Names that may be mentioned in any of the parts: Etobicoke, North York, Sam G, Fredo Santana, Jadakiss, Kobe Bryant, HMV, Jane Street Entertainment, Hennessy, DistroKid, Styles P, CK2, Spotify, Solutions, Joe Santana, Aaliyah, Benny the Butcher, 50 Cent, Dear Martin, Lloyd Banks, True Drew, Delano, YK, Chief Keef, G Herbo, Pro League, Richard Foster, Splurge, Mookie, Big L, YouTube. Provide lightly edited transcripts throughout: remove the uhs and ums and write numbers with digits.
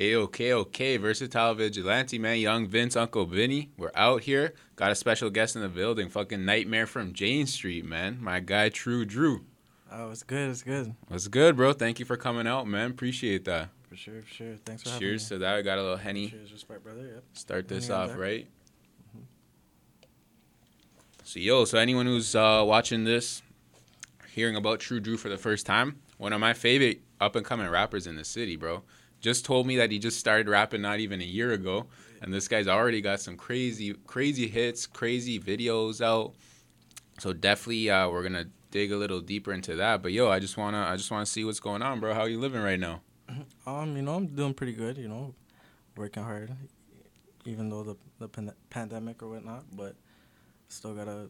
Okay, Versatile Vigilante, man. Young Vince, Uncle Vinny. We're out here. Got a special guest in the building. Fucking Nightmare from Jane Street, man. My guy, True Drew. Oh, it's good. It's good. It's good, bro. Thank you for coming out, man. Appreciate that. For sure, for sure. Thanks for having me. Cheers to that. We got a little Henny. Cheers, respect, brother. Yep. Start this off, right? Mm-hmm. So, so anyone who's watching this, hearing about True Drew for the first time, one of my favorite up-and-coming rappers in the city, bro. Just told me that he just started rapping not even a year ago, and this guy's already got some crazy hits, crazy videos out. So definitely, we're gonna dig a little deeper into that. But yo, I just wanna see what's going on, bro. How you living right now? I'm doing pretty good. Working hard, even though the pandemic or whatnot, but still gotta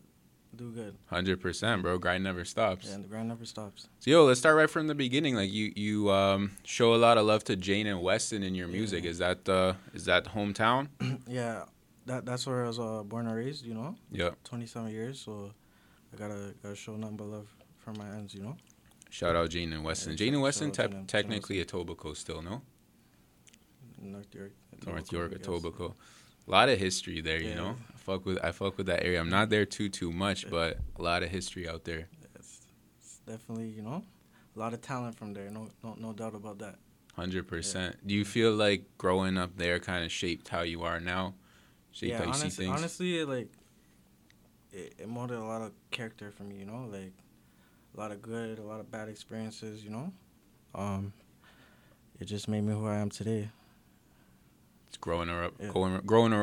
do good. 100%, bro. Grind never stops. Yeah, the grind never stops. So, let's start right from the beginning. Like, you show a lot of love to Jane and Weston in your music. Yeah. Is that hometown? Yeah, that's where I was born and raised. 27 years. So, I gotta show nothing but love for my ends. Shout out Jane and Weston. Yeah, Jane and Weston, technically Etobicoke still, no? North York, Etobicoke. A lot of history there, you know. I fuck with that area. I'm not there too much, but a lot of history out there. It's definitely, a lot of talent from there. No doubt about that. 100%. Yeah. Do you feel like growing up there kind of shaped how you are now? Shaped how you see things? Honestly, like, it molded a lot of character for me, Like, a lot of good, a lot of bad experiences, It just made me who I am today. It's growing her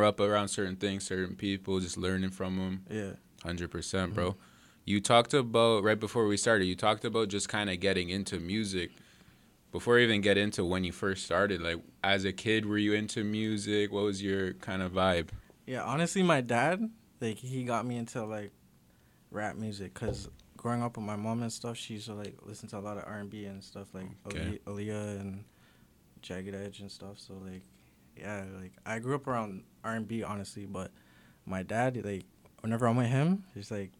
up around certain things, certain people, just learning from them. Yeah. 100%, mm-hmm. Bro. You talked about, right before we started, you talked about just kind of getting into music. Before you even get into when you first started, like, as a kid, were you into music? What was your kind of vibe? Yeah, honestly, my dad, like, he got me into, like, rap music because growing up with my mom and stuff, she used to, like, listen to a lot of R&B and stuff, like Aaliyah and Jagged Edge and stuff, so, like, yeah, like, I grew up around R&B, honestly, but my dad, like, whenever I'm with him, it's like,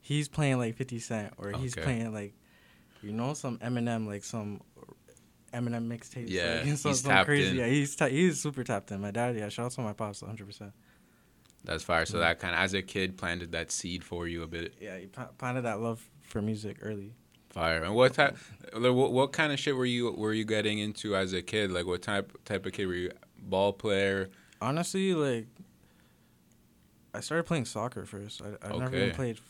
he's playing, like, 50 Cent, or he's playing, like, some Eminem, like, some Eminem mixtapes. Yeah, like, he's tapped crazy. In. Yeah, he's super tapped in. My dad, shout out to my pops, 100%. That's fire. So that kind of, as a kid, planted that seed for you a bit. Yeah, you planted that love for music early. Fire. And what kind of shit were you getting into as a kid? Like, what type of kid were you? Ball player? Honestly, like, I started playing soccer first. I never even played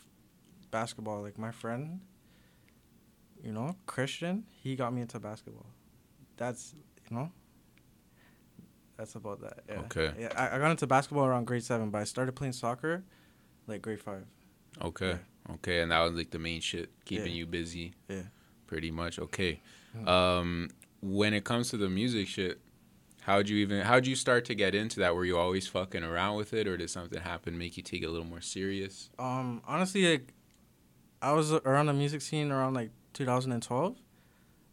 basketball. Like, my friend, Christian, he got me into basketball. That's about that. Yeah. Okay. Yeah, I got into basketball around grade 7, but I started playing soccer, like, grade 5. Okay. Yeah. Okay, and that was, like, the main shit, keeping you busy. Yeah. Pretty much. Okay. Mm-hmm. When it comes to the music shit, how'd you start to get into that? Were you always fucking around with it, or did something happen, make you take it a little more serious? Honestly, like, I was around the music scene around, like, 2012,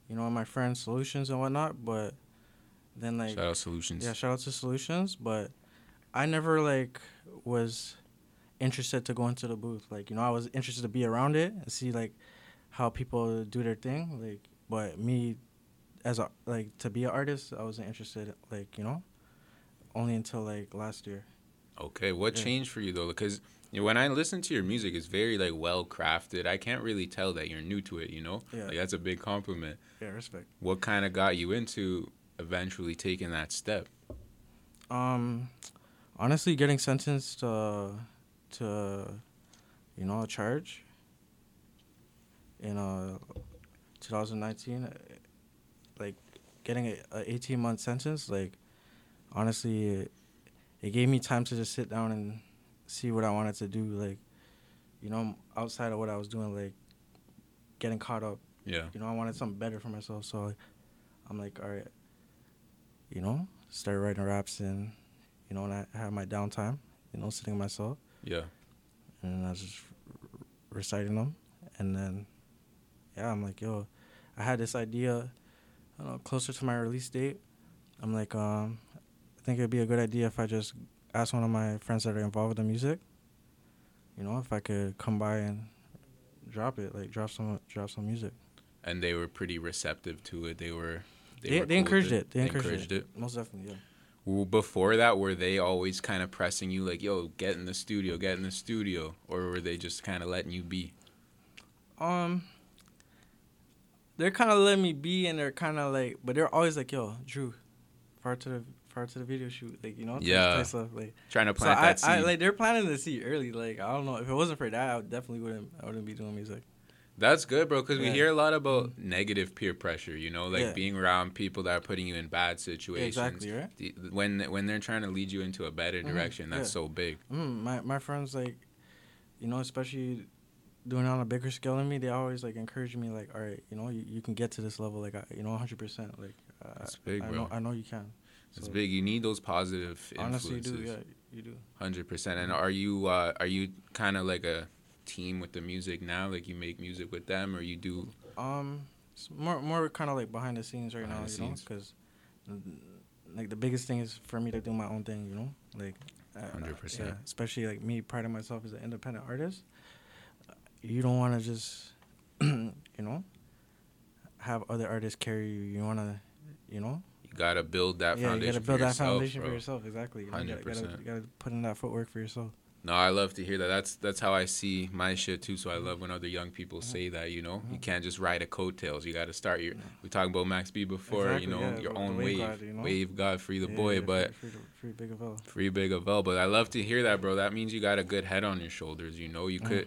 my friend Solutions and whatnot, but then, like... Shout out Solutions. Yeah, shout out to Solutions, but I never, like, was interested to go into the booth. Like, I was interested to be around it and see, like, how people do their thing, like, but me... to be an artist, I wasn't interested, like, only until, like, last year. Okay, what changed for you, though? Because when I listen to your music, it's very, like, well-crafted. I can't really tell that you're new to it, Yeah. Like, that's a big compliment. Yeah, respect. What kind of got you into eventually taking that step? Honestly, getting sentenced to a charge in 2019... Getting an 18-month sentence, like, honestly, it gave me time to just sit down and see what I wanted to do, like, outside of what I was doing, like, getting caught up. Yeah. I wanted something better for myself, so I'm like, all right, started writing raps and, and I had my downtime, sitting with myself. Yeah. And I was just reciting them. And then, I'm like, I had this idea... closer to my release date, I'm like, I think it would be a good idea if I just ask one of my friends that are involved with the music, if I could come by and drop it, like, drop some music. And they were pretty receptive to it. They were They encouraged it. Most definitely, yeah. Before that, were they always kind of pressing you like, yo, get in the studio? Or were they just kind of letting you be? They're kind of letting me be, and they're kind of like, but they're always like, yo, Drew, far to the video shoot, like, you know? Yeah. Stuff, like, trying to plant that seed. They're planting the seed early. Like, I don't know. If it wasn't for that, I definitely wouldn't be doing music. That's good, bro, because we hear a lot about negative peer pressure, you know, like being around people that are putting you in bad situations. Yeah, exactly, right? When they're trying to lead you into a better direction, that's so big. My friends, like, you know, especially doing it on a bigger scale than me, they always, like, encourage me, like, all right, you know, you can get to this level, like, you know, 100%. Like, that's big, bro. I know you can. It's so big. You need those positive influences. Honestly, you do, yeah, you do. 100%. And are you kind of like a team with the music now, like you make music with them, or you do it's more kind of like behind the scenes right now, you know, because like the biggest thing is for me to do my own thing, you know, like 100%. Yeah, especially like me priding myself as an independent artist, you don't want to just you know, have other artists carry you. You want to, you know, you gotta build that foundation. You gotta build that foundation for yourself. Exactly, you know, 100%. You gotta put in that footwork for yourself. No, I love to hear that. That's how I see my shit, too. So I love when other young people say that, you know. You can't just ride a coattails. You got to start your... We talked about Max B before, exactly, you know, your own wave. God, you know? Wave God, free the boy, but... Free Big of L. Free Big of L. But I love to hear that, bro. That means you got a good head on your shoulders, you know. You could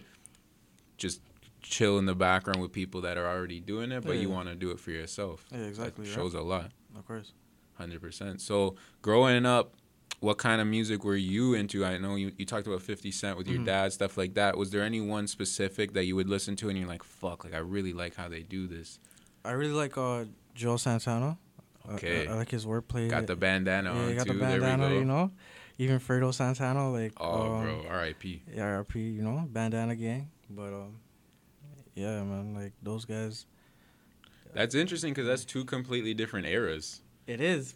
just chill in the background with people that are already doing it, but you want to do it for yourself. Yeah, exactly. That shows a lot. Of course. 100%. So growing up... What kind of music were you into? I know you talked about 50 Cent with your dad, stuff like that. Was there any one specific that you would listen to and you're like, fuck, like I really like how they do this? I really like Joe Santana. Okay. I like his wordplay. Got the bandana on, too. Yeah, got the bandana, you know. Even Fredo Santana, like. Oh, bro, R.I.P. Yeah, R.I.P., you know, bandana gang. But, yeah, man, like those guys. That's interesting because that's two completely different eras. It is.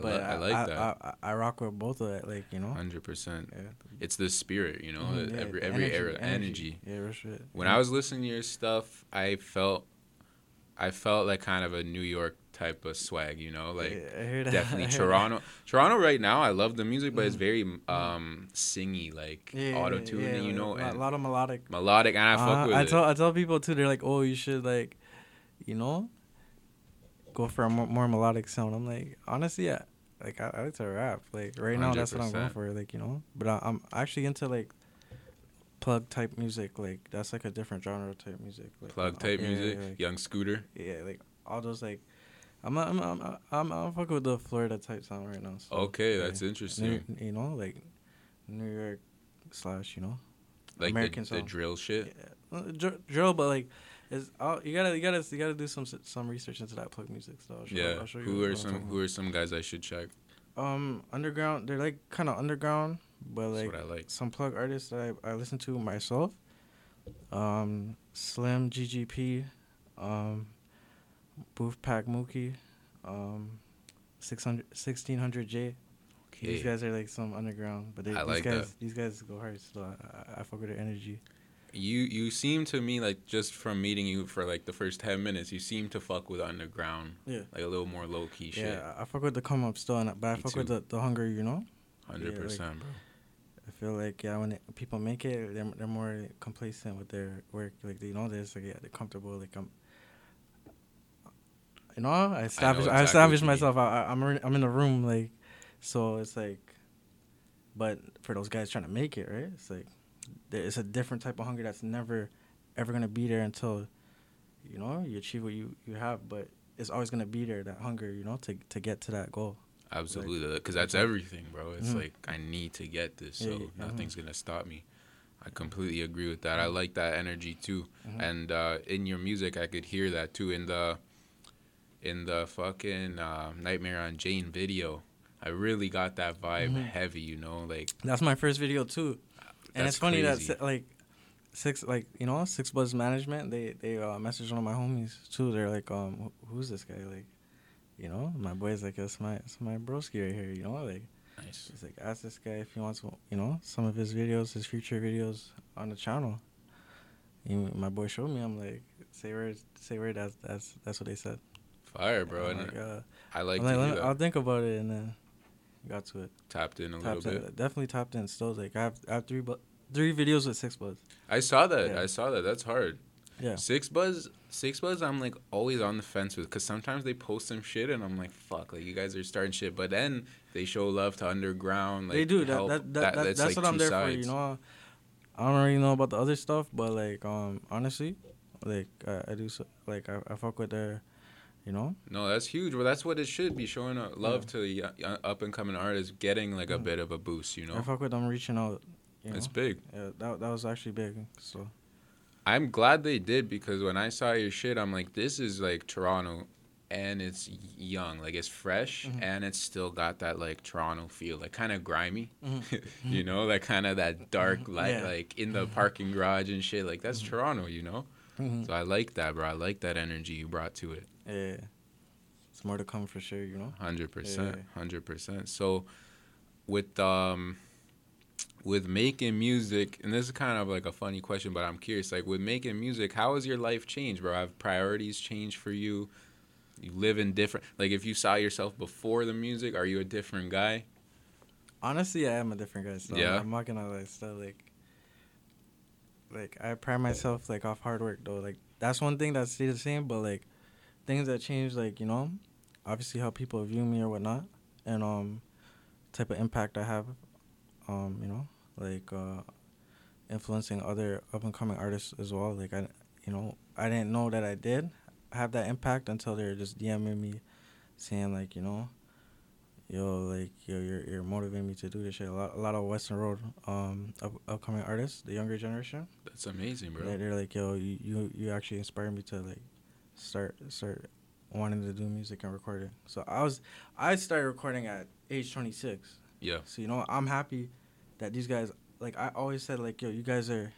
But I like that. I rock with both of that, like, you know. 100%. Yeah. It's the spirit, you know, every energy, era. Energy. Yeah, real shit. When I was listening to your stuff, I felt like kind of a New York type of swag, you know, like definitely Toronto. Toronto right now, I love the music, but it's very singy, like auto-tuning, you know. And a lot of melodic. Melodic, and I fuck with it. I tell people, too, they're like, oh, you should, like, you know. Go for a more melodic sound. I'm like, honestly, yeah, like I like to rap. Like right now, 100%. That's what I'm going for. Like, you know, but I'm actually into like plug type music. Like that's like a different genre type music. Like, plug type music, like, Young Scooter. Yeah, like all those like, I'm fucking with the Florida type sound right now. So, okay, that's interesting. You know, like New York / you know, like American the drill shit. Yeah. Drill, but like. You gotta do some research into that plug music stuff. I'll show you who are some guys I should check? Underground. They're like kind of underground, but like, that's what I like. Some plug artists that I listen to myself. Slim GGP, Booth Pack Mookie, 1600J. Okay. These guys are like some underground, but these guys go hard. So I fuck with their energy. You seem to me, like, just from meeting you for, like, the first 10 minutes, you seem to fuck with underground. Yeah. Like, a little more low-key shit. Yeah, I fuck with the come-up still, but I fuck with the hunger, you know? 100%, yeah, like, bro. I feel like, yeah, when people make it, they're more complacent with their work. Like, you know, they're just, like, yeah, they're comfortable. Like, you know, I establish myself. I'm in the room, like, so it's, like, but for those guys trying to make it, right? It's, like. It's a different type of hunger that's never, ever going to be there until, you know, you achieve what you have. But it's always going to be there, that hunger, you know, to get to that goal. Absolutely. Because that's everything, bro. It's like, I need to get this, so nothing's going to stop me. I completely agree with that. I like that energy, too. And in your music, I could hear that, too. In the fucking Nightmare on Jane video, I really got that vibe heavy, you know. Like that's my first video, too. And that's it's funny crazy. That like Six Buzz Management they messaged one of my homies too. They're like who's this guy, like, you know, my boy's like it's my broski right here, you know, like nice. He's like ask this guy if he wants, you know, some of his videos, his future videos on the channel. And my boy showed me. I'm like say word, that's what they said. fire, bro. Oh, and my God. I like to do that. I'll think about it and then got to it. Tapped in a little bit. Definitely tapped in. Still, like, I have three videos with Six Buzz. I saw that. Yeah. I saw that. That's hard. Yeah. Six Buzz, I'm, like, always on the fence with, because sometimes they post some shit, and I'm like, fuck, like, you guys are starting shit. But then they show love to Underground. Like, they do. Help. That's like what I'm there sides. For, you know? I don't really know about the other stuff, but, like, honestly, like, I do, so, like, I fuck with their, you know? No, that's huge. Well, that's what it should be, showing love to the up-and-coming artists, getting, like, a bit of a boost, you know? I fuck with them reaching out. It's big. Yeah, that was actually big, so... I'm glad they did, because when I saw your shit, I'm like, this is, like, Toronto, and it's young. Like, it's fresh, mm-hmm. and it's still got that, like, Toronto feel. Like, kind of grimy, mm-hmm. you know? Like, kind of that dark light, like, in the parking garage and shit. Like, that's mm-hmm. Toronto, you know? Mm-hmm. So I like that, bro. I like that energy you brought to it. Yeah. It's more to come for sure, you know? 100%. Yeah. 100%. So with making music, and this is kind of like a funny question, but I'm curious, like, with making music, how has your life changed, bro? Have priorities changed for you? You live in different, like, if you saw yourself before the music, are you a different guy? Honestly, I am a different guy. So yeah. I'm not gonna lie. So like I pride myself, like, off hard work, though. Like, that's one thing that stayed the same, but, like, things that change, like, you know, obviously how people view me or whatnot, and type of impact I have, you know, like, influencing other up-and-coming artists as well. Like, I didn't know that I did have that impact until they're just DMing me saying, like, you know, yo, you're motivating me to do this shit. A lot of Western Road upcoming artists, the younger generation. That's amazing, bro. They're like, yo, you actually inspired me to, like, start wanting to do music and recording. So I started recording at age 26. Yeah. So, you know, I'm happy that these guys, like, I always said, like, yo, you guys are,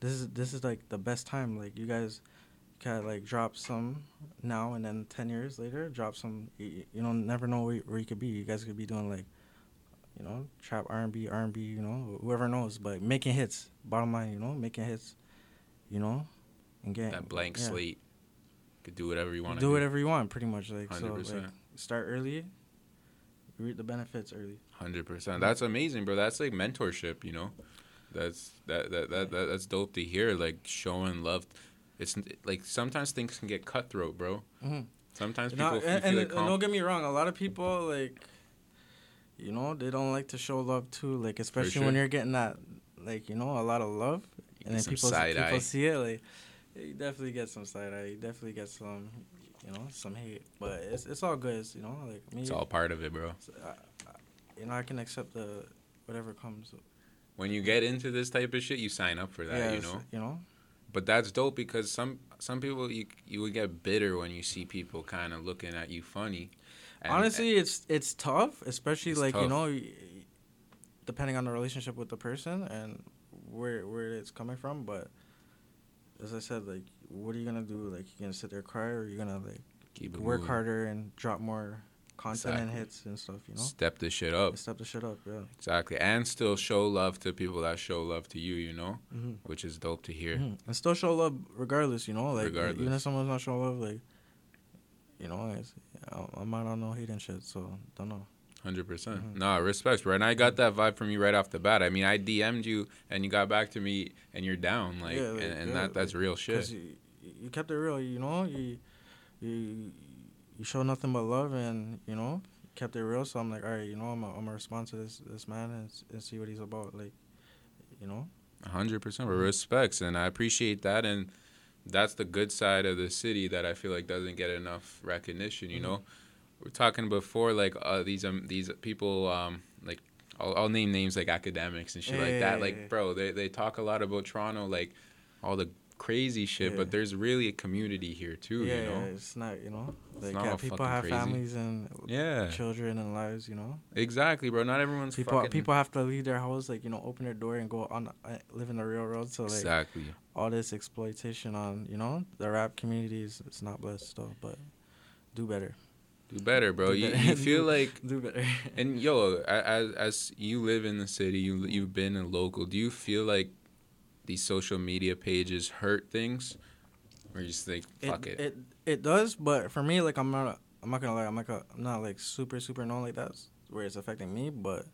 this is like the best time. Like, you guys can, like, drop some now, and then 10 years later drop some, you know, never know where you could be. You guys could be doing, like, you know, trap, R&B, you know, whoever knows, but making hits, bottom line, you know, making hits, you know, and getting that blank slate. Could do whatever you want. Do whatever you want, pretty much. Like, 100%. So, like, start early. Reap the benefits early. 100%. That's amazing, bro. That's, like, mentorship, you know? That's dope to hear, like, showing love. It's, like, sometimes things can get cutthroat, bro. Mm-hmm. Sometimes people feel like... And don't get me wrong, a lot of people, like, you know, they don't like to show love, too. Like, especially when you're getting that, like, you know, a lot of love. You and then people see it, like... You definitely get some side eye. You definitely get some, you know, some hate. But it's all good. It's, you know, like me. It's all part of it, bro. I I can accept the whatever comes. When you get into this type of shit, you sign up for that, you know. You know. But that's dope, because some people you would get bitter when you see people kind of looking at you funny. And, honestly, it's tough, especially you know, depending on the relationship with the person and where it's coming from, but. As I said, like, what are you going to do? Like, you're going to sit there and cry, or you're going to, like, work harder and drop more content and hits and stuff, you know? Step the shit up, yeah. Exactly. And still show love to people that show love to you, you know? Mm-hmm. Which is dope to hear. Mm-hmm. And still show love regardless, you know? Like, even if someone's not showing love, like, you know, I'm not on no hate and shit, so don't know. 100%. Mm-hmm. Nah, respect, bro. And I got that vibe from you right off the bat. I mean, I DM'd you, and you got back to me, and you're down. Like, yeah, like, and that's like, real shit. Because you kept it real, you know? You show nothing but love, and, you know, kept it real. So I'm like, all right, you know, I'm going to respond to this man and see what he's about. Like, you know? 100%. Respects, and I appreciate that. And that's the good side of the city that I feel like doesn't get enough recognition, you mm-hmm. know? We're talking before, like, these people, like, I'll name names, like, academics and shit like that. Like, bro, they talk a lot about Toronto, like, all the crazy shit, but there's really a community here, too, you know? Yeah, it's not, you know? Like, people have families and children and lives, you know? Exactly, bro. Not everyone's People have to leave their house, like, you know, open their door and go on, live in the real world. So, like, all this exploitation on, you know, the rap communities, it's not blessed, though, but do better. Do better, bro. You feel like... Do better. And, yo, as you live in the city, you've been a local, do you feel like these social media pages hurt things? Or you just like, fuck it? It does, but for me, like, I'm not gonna lie, I'm not super known like that's where it's affecting me, but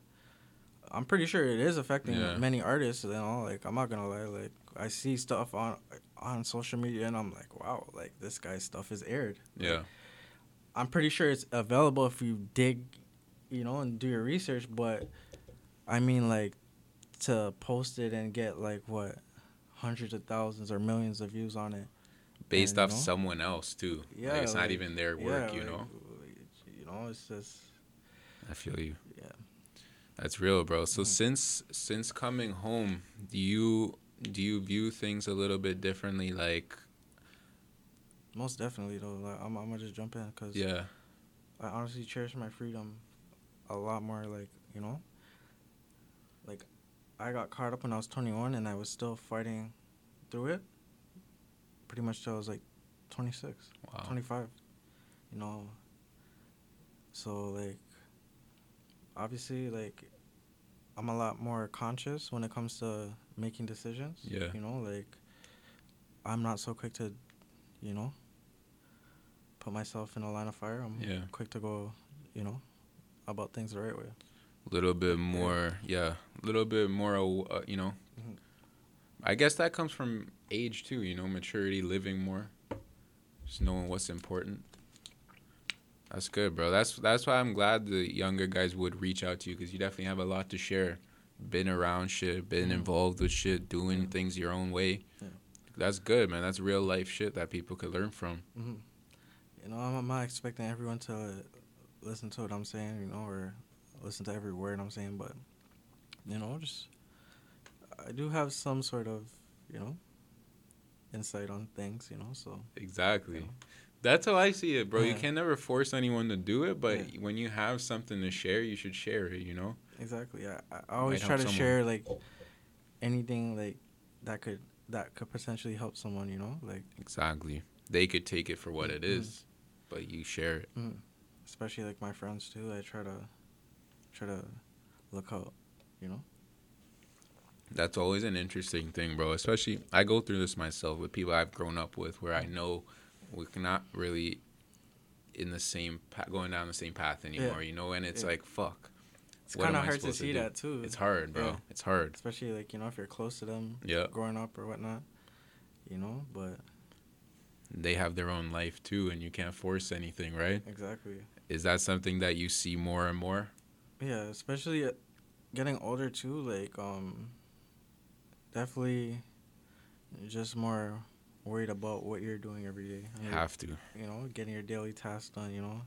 I'm pretty sure it is affecting many artists, you know, like, I'm not gonna lie, like, I see stuff on social media, and I'm like, wow, like, this guy's stuff is aired. Yeah. Like, I'm pretty sure it's available if you dig, you know, and do your research, but, I mean, like, to post it and get, like, what, hundreds of thousands or millions of views on it. Based off someone else, too. Yeah. Like, it's not even their work, you know? You know, it's just... I feel you. Yeah. That's real, bro. So since coming home, do you view things a little bit differently? Like, most definitely, though. Like, I'm gonna just jump in because I honestly cherish my freedom a lot more. Like, you know, like I got caught up when I was 21, and I was still fighting through it. Pretty much till I was like 26, 25. You know, so like. Obviously, like, I'm a lot more conscious when it comes to making decisions. Yeah. You know, like, I'm not so quick to, you know, put myself in a line of fire. I'm quick to go, you know, about things the right way. A little bit more, a little bit more, you know. Mm-hmm. I guess that comes from age, too, you know, maturity, living more, just knowing what's important. That's good, bro. That's why I'm glad the younger guys would reach out to you, because you definitely have a lot to share. Been around shit, been involved with shit, doing things your own way. Yeah. That's good, man. That's real life shit that people could learn from. Mm-hmm. You know, I'm not expecting everyone to listen to what I'm saying, you know, or listen to every word I'm saying, but, you know, just I do have some sort of, you know, insight on things, you know, so. Exactly. You know. That's how I see it, bro. Yeah. You can never force anyone to do it, but when you have something to share, you should share it, you know? Exactly. I always try to share, like, anything, like, that could potentially help someone, you know? Like, exactly. They could take it for what it is, but you share it. Mm. Especially, like, my friends, too. I try to look out, you know? That's always an interesting thing, bro. Especially, I go through this myself with people I've grown up with where I know... we're not really in the same going down the same path anymore, you know? And it's like, fuck. It's kind of hard to see that, too. It's hard, bro. Yeah. It's hard. Especially, like, you know, if you're close to them growing up or whatnot, you know? But... they have their own life, too, and you can't force anything, right? Exactly. Is that something that you see more and more? Yeah, especially getting older, too. Like, definitely just more... worried about what you're doing every day. I mean, have to. You know, getting your daily tasks done, you know,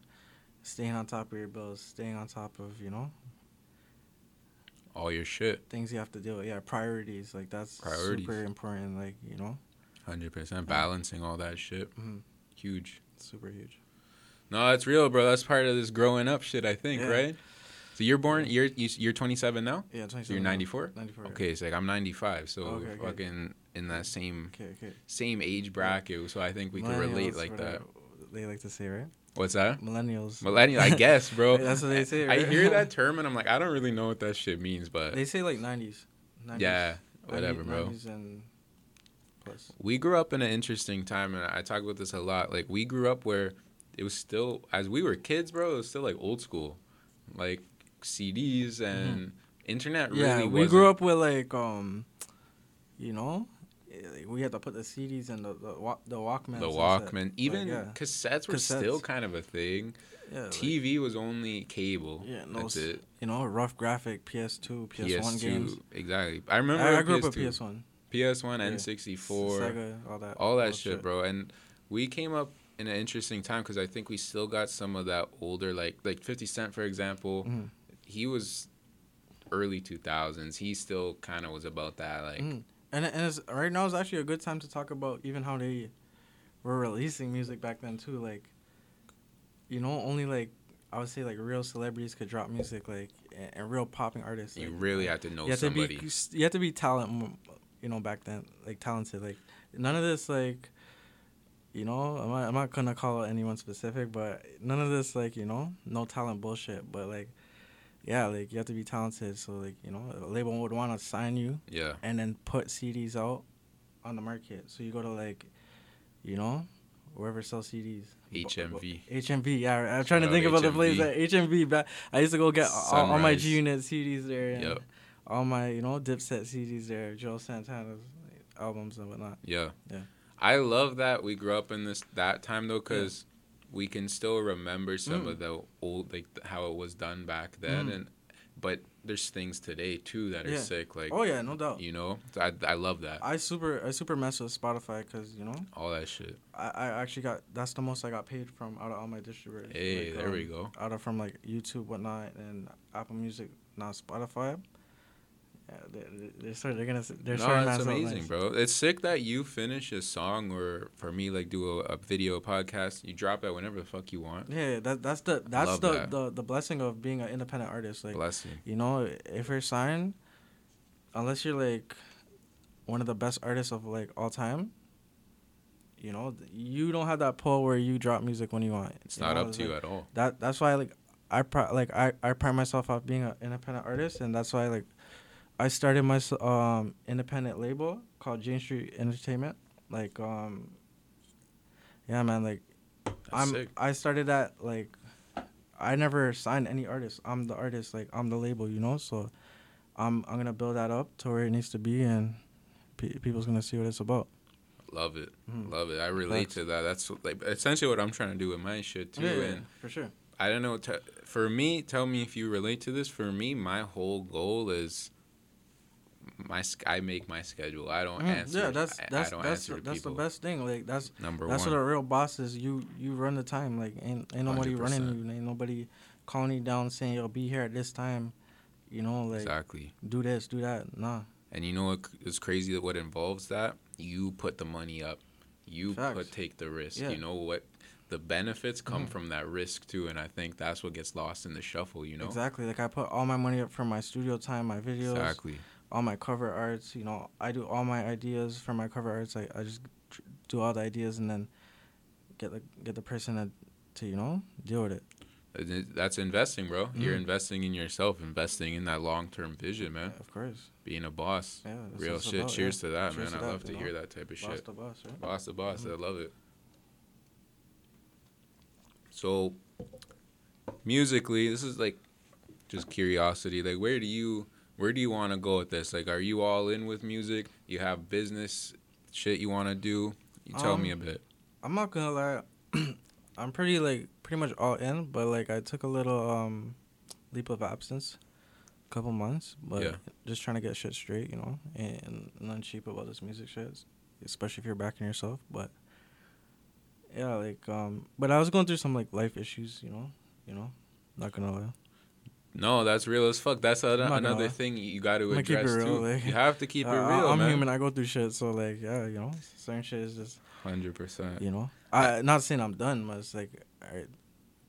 staying on top of your bills, staying on top of, you know. All your shit. Things you have to deal with. Yeah, priorities. Like, that's super important, like, you know. 100%. Balancing all that shit. Mm-hmm. Huge. Super huge. No, that's real, bro. That's part of this growing up shit, I think, right? So you're 27 now? Yeah, 27. So you're 94? 94. Okay, it's so like I'm 95, so fucking in that same age bracket. So I think we can relate like that. They like to say, right? What's that? Millennials, I guess, bro. That's what they say, right? I hear that term and I'm like, I don't really know what that shit means, but... they say like 90s. Yeah, whatever, 90s, bro. 90s and plus. We grew up in an interesting time, and I talk about this a lot. Like, we grew up where it was still, as we were kids, bro, it was still like old school. Like... CDs and internet really wasn't. Yeah, we grew up with, like, you know, we had to put the CDs in the Walkman. The Walkman. Even cassettes were still kind of a thing. Yeah, TV was only cable. Yeah, no, that's it. You know, rough graphic, PS2, PS1 games. Exactly. I remember I grew up with PS1. PS1, N64. Sega, all that. All that shit, bro. And we came up in an interesting time because I think we still got some of that older, like 50 Cent, for example. Mm-hmm. He was early 2000s. He still kind of was about that, like. And it's, right now is actually a good time to talk about even how they were releasing music back then too. Like, you know, only like I would say like real celebrities could drop music, like, and real popping artists. Like, you really have to know somebody. You have to be talent, you know, back then, like talented. Like none of this, like, you know, I'm not gonna call out anyone specific, but none of this, like, you know, no talent bullshit, but like. Yeah, like, you have to be talented, so, like, you know, a label would want to sign you and then put CDs out on the market. So you go to, like, you know, wherever sells CDs. HMV. HMV, yeah. I'm trying to think of other places at HMV. I used to go get all my G-Unit CDs there. And yep. All my, you know, Dipset CDs there, Joe Santana's albums and whatnot. Yeah. Yeah. I love that we grew up in that time, though, because we can still remember some of the old, like, how it was done back then. And but there's things today, too, that are sick. Like, oh, yeah, no doubt. You know? So I love that. I super mess with Spotify because, you know? All that shit. I actually got... That's the most I got paid from out of all my distributors. Hey, like, there we go. Out of from, like, YouTube, whatnot, and Apple Music, now Spotify. Yeah, they're that's amazing, nice. Bro. It's sick that you finish a song, or for me, like, do a video, a podcast. You drop that whenever the fuck you want. Yeah, that's the blessing of being an independent artist. Like, blessing. You know, if you're signed, unless you're like one of the best artists of like all time, you know, you don't have that pull where you drop music when you want. It's not up to you at all. That's why like I pride myself off being an independent artist, and that's why like. I started my independent label called Jane Street Entertainment. Like, yeah, man. Like, I started that. Like, I never signed any artist. I'm the artist. Like, I'm the label. You know. So, I'm gonna build that up to where it needs to be, and people's gonna see what it's about. Love it. Mm-hmm. Love it. I relate to that. That's like essentially what I'm trying to do with my shit too. Yeah, and for sure. I don't know. For me, tell me if you relate to this. For me, my whole goal is. I make my schedule. I don't answer. Yeah, that's the best thing. Like that's number one. That's what a real boss is. You run the time. Like ain't nobody 100%. Running you. Ain't nobody calling you down saying yo be here at this time. You know like exactly. Do this, do that. Nah. And you know what is crazy that what involves that you put the money up, you take the risk. Yeah. You know what the benefits come from that risk too, and I think that's what gets lost in the shuffle. You know exactly. Like I put all my money up for my studio time, my videos. Exactly. All my cover arts, you know, I do all my ideas for my cover arts. I just do all the ideas and then get the person to you know deal with it. That's investing, bro. Mm-hmm. You're investing in yourself, investing in that long-term vision, man. Yeah, of course. Being a boss, yeah, real shit. About, cheers to that, cheers man. To I love to hear that type of boss shit. Boss to boss, right? Boss to boss. Mm-hmm. I love it. So, musically, this is like just curiosity. Like, where do you want to go with this? Like, are you all in with music? You have business shit you want to do? You tell me a bit. I'm not going to lie. I'm pretty much all in, but, like, I took a little leap of absence a couple months, but just trying to get shit straight, you know, and nothing cheap about this music shit, especially if you're backing yourself. But, yeah, like, but I was going through some, like, life issues, you know, not going to lie. No, that's real as fuck. That's another thing you got to address, real, too. Like, you have to keep it real, I'm man. I'm human. I go through shit. So, like, yeah, you know, certain shit is just... 100%. You know? I'm not saying I'm done, but it's like, all right,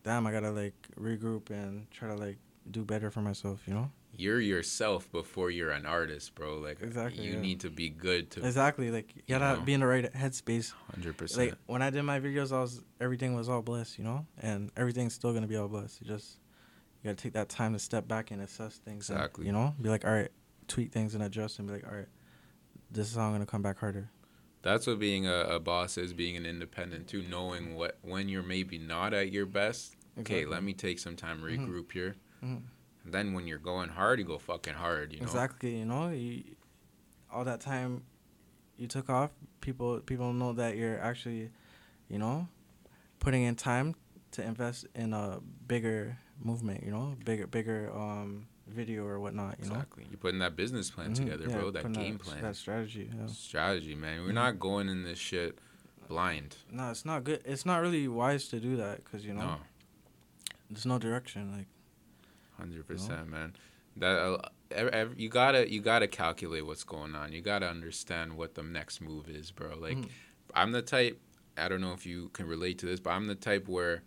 damn, I got to, like, regroup and try to, like, do better for myself, you know? You're yourself before you're an artist, bro. Like, exactly, you need to be good to... Exactly. Like, you got to be in the right headspace. 100%. Like, when I did my videos, everything was all blessed, you know? And everything's still going to be all blessed. It just... You got to take that time to step back and assess things. Exactly. And, you know? Be like, all right, tweak things and adjust and be like, all right, this is how I'm going to come back harder. That's what being a boss is, being an independent, too, knowing when you're maybe not at your best. Exactly. Okay, let me take some time, regroup here. Mm-hmm. And then when you're going hard, you go fucking hard, you know? Exactly, you know? All that time you took off, people know that you're actually, you know, putting in time to invest in a bigger... movement, you know, bigger video or whatnot, you know? Exactly. You're putting that business plan together, bro, that game plan. That strategy, yeah. Strategy, man. We're not going in this shit blind. No, it's not good. It's not really wise to do that because, you know, there's no direction. Like, 100%, you know? Man. That you gotta calculate what's going on. You gotta understand what the next move is, bro. Like, I'm the type, I don't know if you can relate to this, but I'm the type where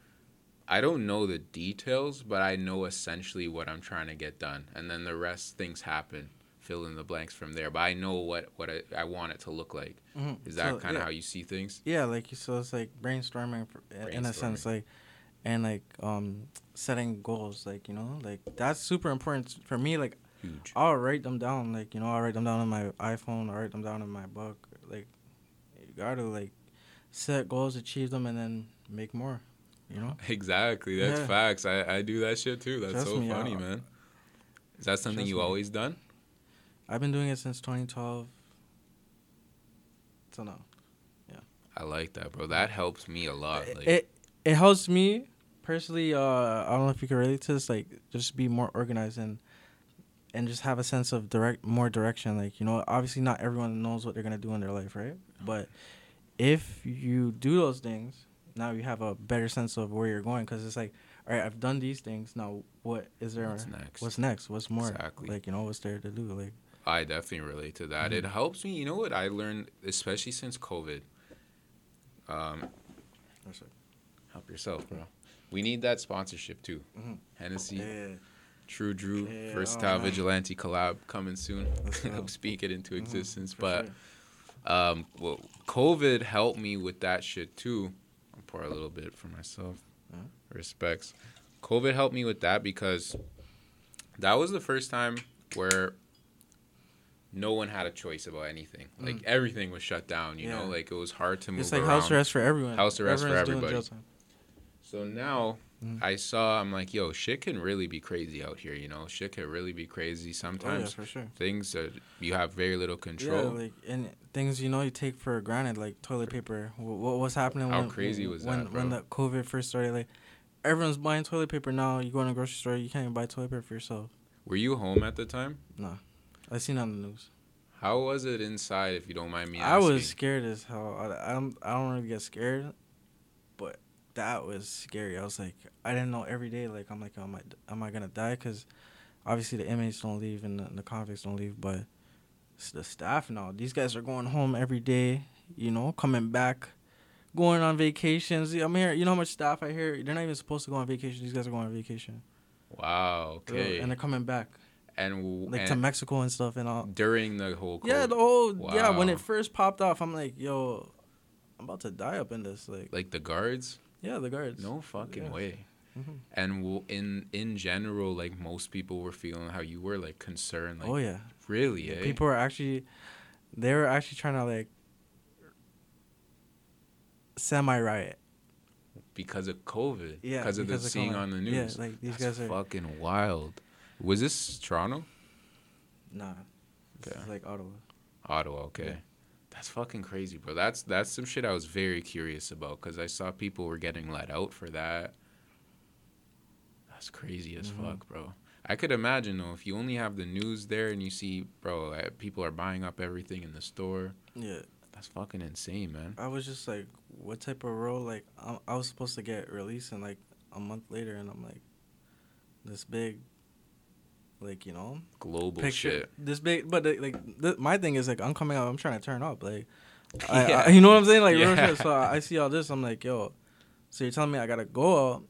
I don't know the details, but I know essentially what I'm trying to get done. And then the rest, things happen, fill in the blanks from there. But I know what I want it to look like. Mm-hmm. Is that kind of how you see things? Yeah, like, so it's like brainstorming in a sense, like, and like setting goals, like, you know, like that's super important for me. Like, huge. I'll write them down, like, you know, I'll write them down on my iPhone, I'll write them down in my book. Like, you gotta, like, set goals, achieve them, and then make more, you know? Exactly. That's facts. I do that shit, too. That's funny, man. Is that something you always done? I've been doing it since 2012. So, no. Yeah. I like that, bro. That helps me a lot. Like, it helps me personally. I don't know if you can relate to this. Like, just be more organized and just have a sense of more direction. Like, you know, obviously not everyone knows what they're going to do in their life, right? Mm-hmm. But if you do those things, now you have a better sense of where you're going, because it's like, all right, I've done these things. Now, what is there? What's next? What's next? What's more? Exactly. Like, you know, what's there to do? Like, I definitely relate to that. Mm-hmm. It helps me. You know what I learned, especially since COVID? Help yourself, bro. We need that sponsorship, too. Mm-hmm. Hennessy. Yeah. True Drew, First Style Vigilante collab coming soon. Speak it into existence. Mm-hmm, but well, COVID helped me with that shit too. I'll pour a little bit for myself. Mm-hmm. Respects. COVID helped me with that because that was the first time where no one had a choice about anything. Like everything was shut down, you know? Like it was hard to move around. It's like house arrest for everyone. House arrest for everybody. So now... Mm-hmm. I'm like, yo, shit can really be crazy out here, you know? Shit can really be crazy sometimes. Oh, yeah, for sure. Things that you have very little control. Yeah, like, and things, you know, you take for granted, like toilet paper. What was happening when the COVID first started? Like, everyone's buying toilet paper now. You go in a grocery store, you can't even buy toilet paper for yourself. Were you home at the time? No. I seen it on the news. How was it inside, if you don't mind me asking? I was scared as hell. I don't really get scared, but... That was scary. I was like, I didn't know every day. Like, I'm like, am I gonna die? Because obviously the inmates don't leave and the convicts don't leave, but it's the staff now. These guys are going home every day, you know, coming back, going on vacations. I'm here. You know how much staff I hear? They're not even supposed to go on vacation. These guys are going on vacation. Wow. Okay. And they're coming back. And to Mexico and stuff and all. During the whole COVID. Yeah, when it first popped off, I'm like, yo, I'm about to die up in this. Like the guards. Yeah, the guards. No fucking way. Mm-hmm. And in general, like, most people were feeling how you were, like, concerned. Like, oh, yeah. Really, eh? People were actually... They were actually trying to, like, semi-riot. Because of COVID. Yeah. Because of the seeing on the news. Yeah, like, these guys are... fucking wild. Was this Toronto? Nah. This is, like, Ottawa. Ottawa, okay. Yeah. That's fucking crazy, bro. That's some shit I was very curious about, because I saw people were getting let out for that. That's crazy as fuck, bro. I could imagine, though, if you only have the news there and you see, bro, people are buying up everything in the store. Yeah. That's fucking insane, man. I was just like, what type of role? Like, I was supposed to get released in, like, a month later, and I'm like, this big... Like, you know, global picture, shit. This big, but my thing is, like, I'm coming out. I'm trying to turn up, like, I you know what I'm saying? Like, real shit. So I see all this. I'm like, yo, so you're telling me I gotta go out,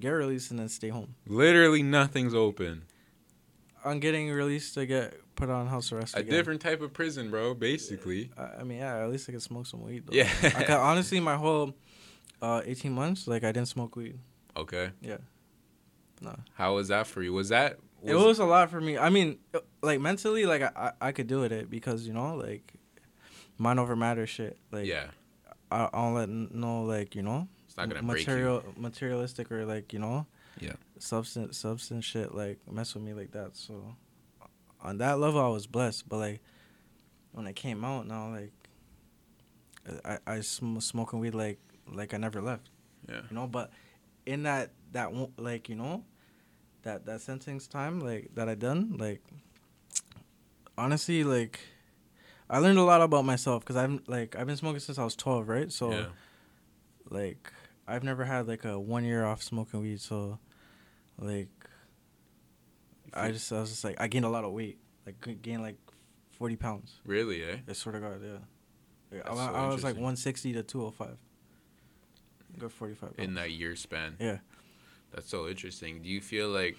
get released, and then stay home? Literally nothing's open. I'm getting released to get put on house arrest. A different type of prison, bro. Basically. I mean, yeah. At least I can smoke some weed, though. Yeah. Like, honestly, my whole 18 months, like, I didn't smoke weed. Okay. Yeah. No. How was that for you? It was a lot for me. I mean, like, mentally, like, I could deal with it because, you know, like, mind over matter shit. Like, yeah. I don't let no, like, you know, it's not gonna break you. Materialistic or, like, you know, yeah, substance shit, like, mess with me like that. So, on that level, I was blessed. But, like, when I came out now, like, I smoking weed like I never left. Yeah. You know, but in that like, you know, that sentencing time, like, that I done, like, honestly, like, I learned a lot about myself, because I've been smoking since I was 12, right? So, yeah. Like, I've never had, like, a 1 year off smoking weed, so, like, I was just, like, I gained a lot of weight. Like, gained, like, 40 pounds. Really, eh? I swear to God, yeah. Like, I was, like, 160 to 205. Got 45 pounds. In that year span. Yeah. That's so interesting. Do you feel like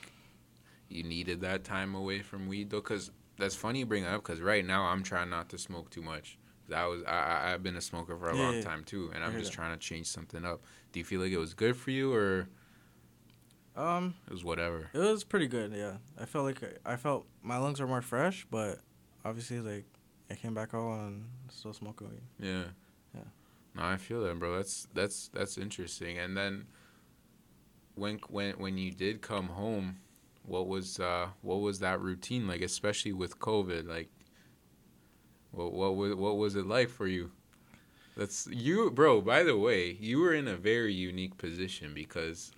you needed that time away from weed, though? Because that's funny you bring that up, because right now I'm trying not to smoke too much. I've been a smoker for a long time, too, and I'm just trying to change something up. Do you feel like it was good for you, or it was whatever? It was pretty good, yeah. I felt my lungs were more fresh, but obviously, like, I came back out and still smoking weed. Yeah. No, I feel that, bro. That's interesting. And then when you did come home, what was that routine like, especially with COVID? Like, what was it like for you? That's you, bro. By the way, you were in a very unique position because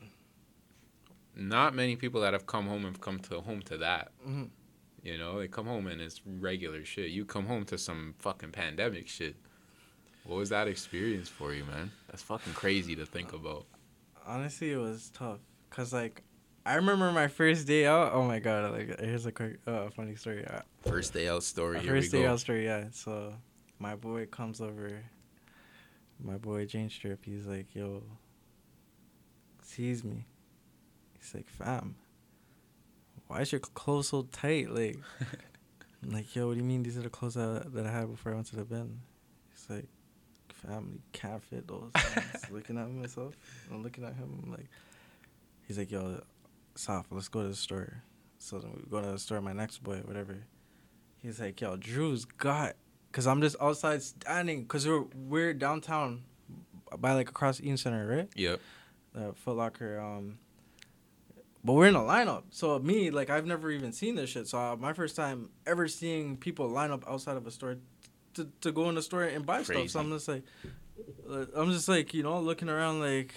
not many people that have come home have come home to that. Mm-hmm. You know, they come home and it's regular shit. You come home to some fucking pandemic shit. What was that experience for you, man? That's fucking crazy to think about. Honestly, it was tough. Because, like, I remember my first day out. Oh, my God. Like, here's a quick funny story. First day out story. Here we go. So my boy comes over. My boy, Jane Strip. He's like, yo, sees me. He's like, fam, why is your clothes so tight? Like, I'm like, yo, what do you mean? These are the clothes that I had before I went to the bin. He's like, family can't fit those. I'm just looking at myself. I'm looking at him. I'm like, he's like, yo, soft, let's go to the store. So then we go to the store, my next boy, whatever. He's like, yo, Drew's got, because I'm just outside standing, because we're downtown by, like, across Eaton Center, right? Yep. The Foot Locker. But we're in a lineup. So me, like, I've never even seen this shit. So my first time ever seeing people line up outside of a store to go in the store and buy crazy stuff. So I'm just like, you know, looking around like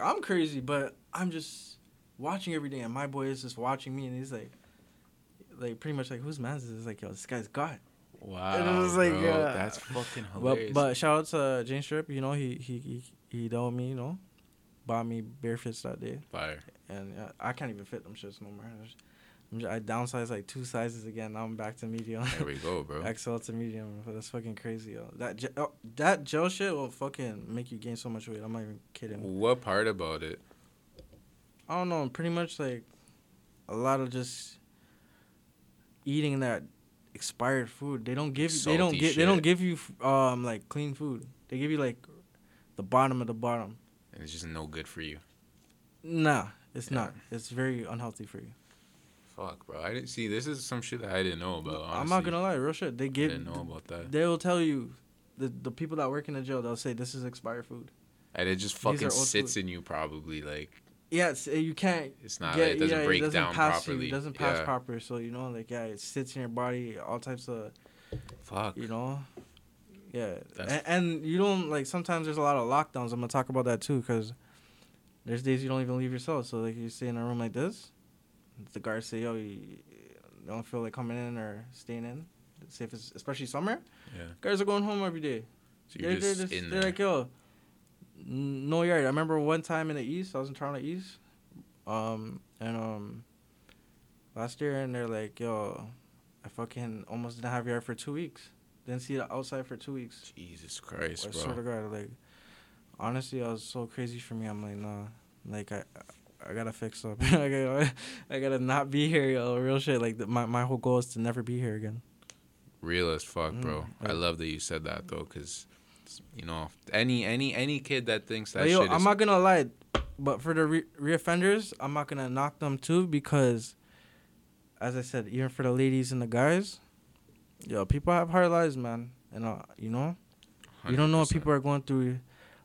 I'm crazy, but I'm just watching every day. And my boy is just watching me, and he's like pretty much like, whose man is this? Like, yo, this guy's got. Wow. And it was like, bro, that's fucking hilarious. But shout out to James Strip. You know, he told me, you know, bought me bare fits that day. Fire. And I can't even fit them shirts no more. I downsized like 2 sizes again. Now I'm back to medium. There we go, bro. XL to medium. That's fucking crazy, yo. That gel shit will fucking make you gain so much weight. I'm not even kidding. What part about it? I don't know. Pretty much like a lot of just eating that expired food. They don't give you like clean food. They give you like the bottom of the bottom. And it's just no good for you. Nah, it's not. It's very unhealthy for you. Fuck, bro. I didn't see. This is some shit that I didn't know about, honestly. I'm not going to lie. Real shit. I didn't know about that. They'll tell you. The people that work in the jail, they'll say, this is expired food. And it just fucking sits in you, probably. Like. Yeah, you can't. It's not. It doesn't break down properly. It doesn't pass proper. So, you know, like, yeah, it sits in your body. All types of. Fuck. You know? Yeah. And you don't, like, sometimes there's a lot of lockdowns. I'm going to talk about that, too, because there's days you don't even leave your cell. So, like, you stay in a room like this. The guards say, yo, you don't feel like coming in or staying in. Say if it's, especially summer. Yeah. Guys are going home every day. So you're just in there. They're like, yo, no yard. I remember one time in the East, I was in Toronto East. Last year, and they're like, yo, I fucking almost didn't have yard for 2 weeks. Didn't see the outside for 2 weeks. Jesus Christ, bro. I swear to God, like, honestly, I was so crazy for me. I'm like, nah. Like, I gotta fix up. I gotta not be here, yo. Real shit. Like, my whole goal is to never be here again. Real as fuck, bro. I love that you said that, though, because, you know, any kid that thinks that shit is... I'm not gonna lie, but for the reoffenders, I'm not gonna knock them, too, because, as I said, even for the ladies and the guys, yo, people have hard lives, man. And, you know? 100%. You don't know what people are going through.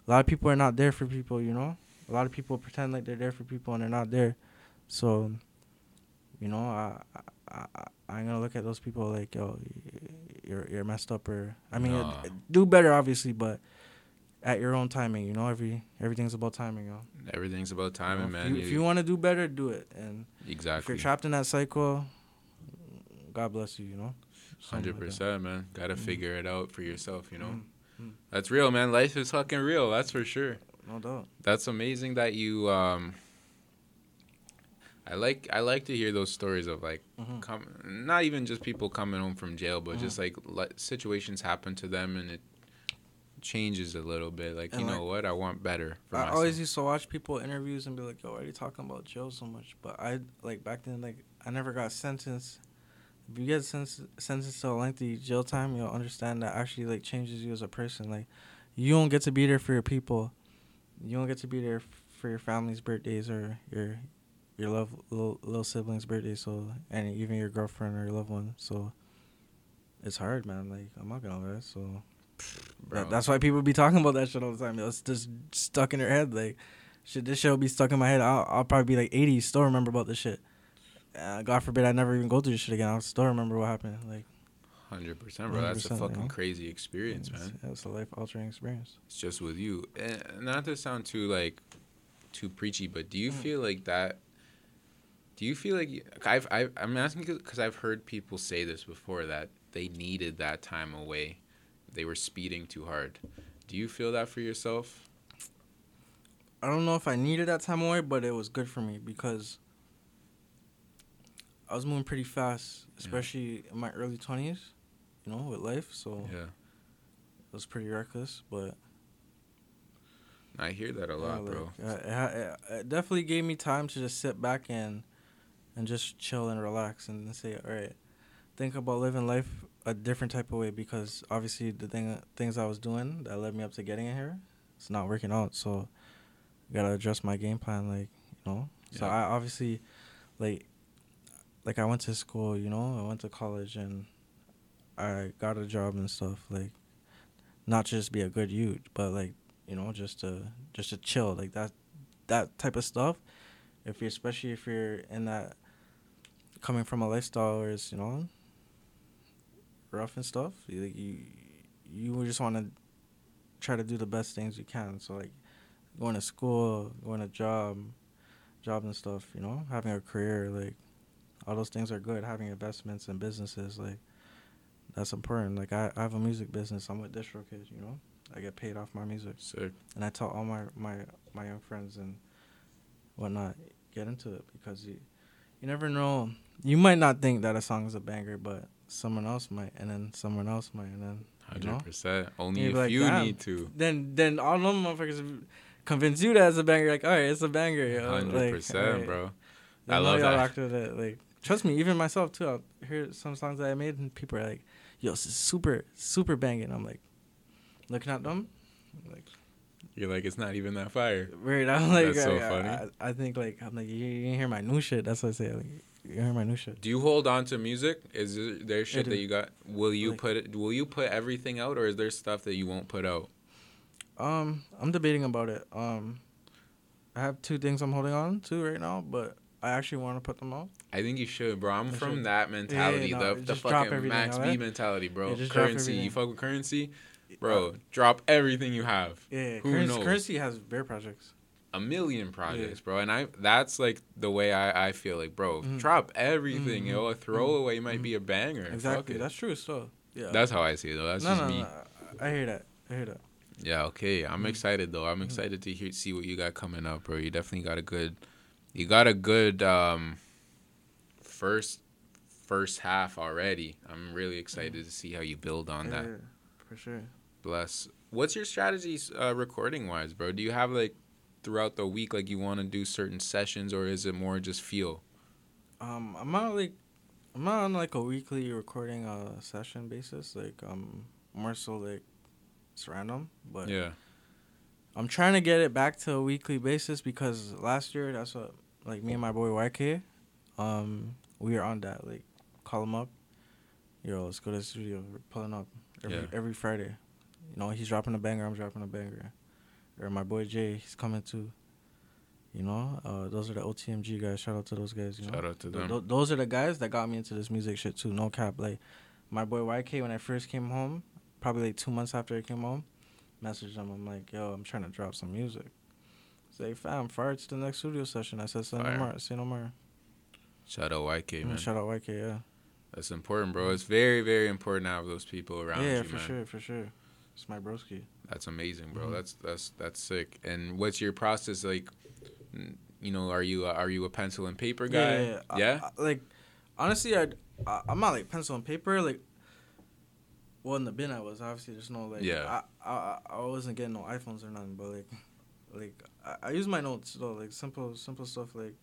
A lot of people are not there for people, you know? A lot of people pretend like they're there for people and they're not there. So, you know, I'm going to look at those people like, yo, you're messed up. Or I mean, do better, obviously, but at your own timing, you know, everything's about timing, yo. Everything's about timing, you know, man. If you want to do better, do it. And exactly. If you're trapped in that cycle, God bless you, you know. 100%, like, man. Got to figure it out for yourself, you know. Mm-hmm. That's real, man. Life is fucking real. That's for sure. No doubt. That's amazing that you. I like to hear those stories of like, mm-hmm. Not even just people coming home from jail, but mm-hmm. just like situations happen to them and it changes a little bit. Like, and you know what, I want better. For myself. Always used to watch people interviews and be like, "Yo, why are you talking about jail so much?" But I like back then, like I never got sentenced. If you get sentenced to a lengthy jail time, you'll understand that actually like changes you as a person. Like, you don't get to be there for your people. You don't get to be there for your family's birthdays or your little siblings' birthdays, so, and even your girlfriend or your loved one. So it's hard, man. Like, I'm not gonna lie. So That's why people be talking about that shit all the time. It's just stuck in their head. Like, shit, this shit will be stuck in my head. I'll probably be like 80, still remember about this shit. God forbid I never even go through this shit again. I'll still remember what happened. Like, 100%, bro. That's a fucking crazy experience, man. It's a life-altering experience. It's just with you. And not to sound too preachy, but do you feel like that? Do you feel like I'm asking because I've heard people say this before, that they needed that time away. They were speeding too hard. Do you feel that for yourself? I don't know if I needed that time away, but it was good for me because I was moving pretty fast, especially in my early 20s, you know, with life. So it was pretty reckless, but... I hear that a lot, like, bro. It definitely gave me time to just sit back and just chill and relax and say, all right, think about living life a different type of way, because obviously the things I was doing that led me up to getting in here, it's not working out. So I got to adjust my game plan, like, you know. Yeah. So I obviously, like I went to school, you know, I went to college and I got a job and stuff, like, not to just be a good youth, but, like, you know, just to chill, like that type of stuff. Especially if you're in that, coming from a lifestyle where it's, you know, rough and stuff, like you just want to try to do the best things you can. So like going to school, going to job and stuff, you know, having a career, like all those things are good. Having investments and businesses, like that's important. Like I have a music business. I'm with DistroKid, you know. I get paid off my music. Sick. And I tell all my young friends and whatnot, get into it, because you never know. You might not think that a song is a banger, but someone else might, and then someone else might, and then, you know? 100%. Only if like, you need to. Then all them motherfuckers convince you that it's a banger. Like, all right, it's a banger. Yo. 100%, like, right, bro. I love that. It. Like, trust me, even myself, too. I'll hear some songs that I made, and people are like, yo, this is super, super banging. I'm like, looking at them, like, you're like, it's not even that fire. Right, I'm like, that's so funny. I think like I'm like, you didn't hear my new shit. That's what I say. Like, you hear my new shit. Do you hold on to music? Is there shit that you got? Will you put it? Will you put everything out, or is there stuff that you won't put out? I'm debating about it. I have two things I'm holding on to right now, but I actually want to put them out. I think you should, bro. I'm from that mentality, the fucking Max B mentality, bro. Currency, you fuck with Currency. Bro, drop everything you have. Yeah, who knows? Currency has bear projects. A million projects, bro. And that's like the way I feel like, bro, drop everything, yo. A throwaway might be a banger. Exactly. That's true, so. Yeah. That's how I see it, though. That's just me. No. I hear that. Yeah, okay. I'm excited, though. I'm excited to see what you got coming up, bro. You definitely got a good first half already. I'm really excited to see how you build on that. Yeah, for sure. Bless. What's your strategies recording wise, bro? Do you have like throughout the week, like you want to do certain sessions, or is it more just feel? I'm not on like a weekly recording session basis. Like more so like it's random, but yeah, I'm trying to get it back to a weekly basis, because last year that's what like me and my boy YK, we were on that, like call him up, yo, let's go to the studio, we're pulling up every Friday. You know, he's dropping a banger, I'm dropping a banger. Or my boy Jay, he's coming too. You know, those are the OTMG guys. Shout out to those guys. Shout out to them. Those are the guys that got me into this music shit too. No cap. Like, my boy YK, when I first came home, probably like 2 months after I came home, messaged him. I'm like, yo, I'm trying to drop some music. He's like, fam, fire to the next studio session. I said, say no more. Shout out YK, man. Shout out YK, yeah. That's important, bro. It's very, very important to have those people around you, man. Yeah, for sure. It's my broski. That's amazing, bro. That's sick. And what's your process like? You know, are you a pencil and paper guy? Yeah? Like, honestly, I'm not like pencil and paper. Like, well, in the bin I was. Obviously, there's no like. Yeah. I wasn't getting no iPhones or nothing, but like I use my notes though. Like simple stuff, like,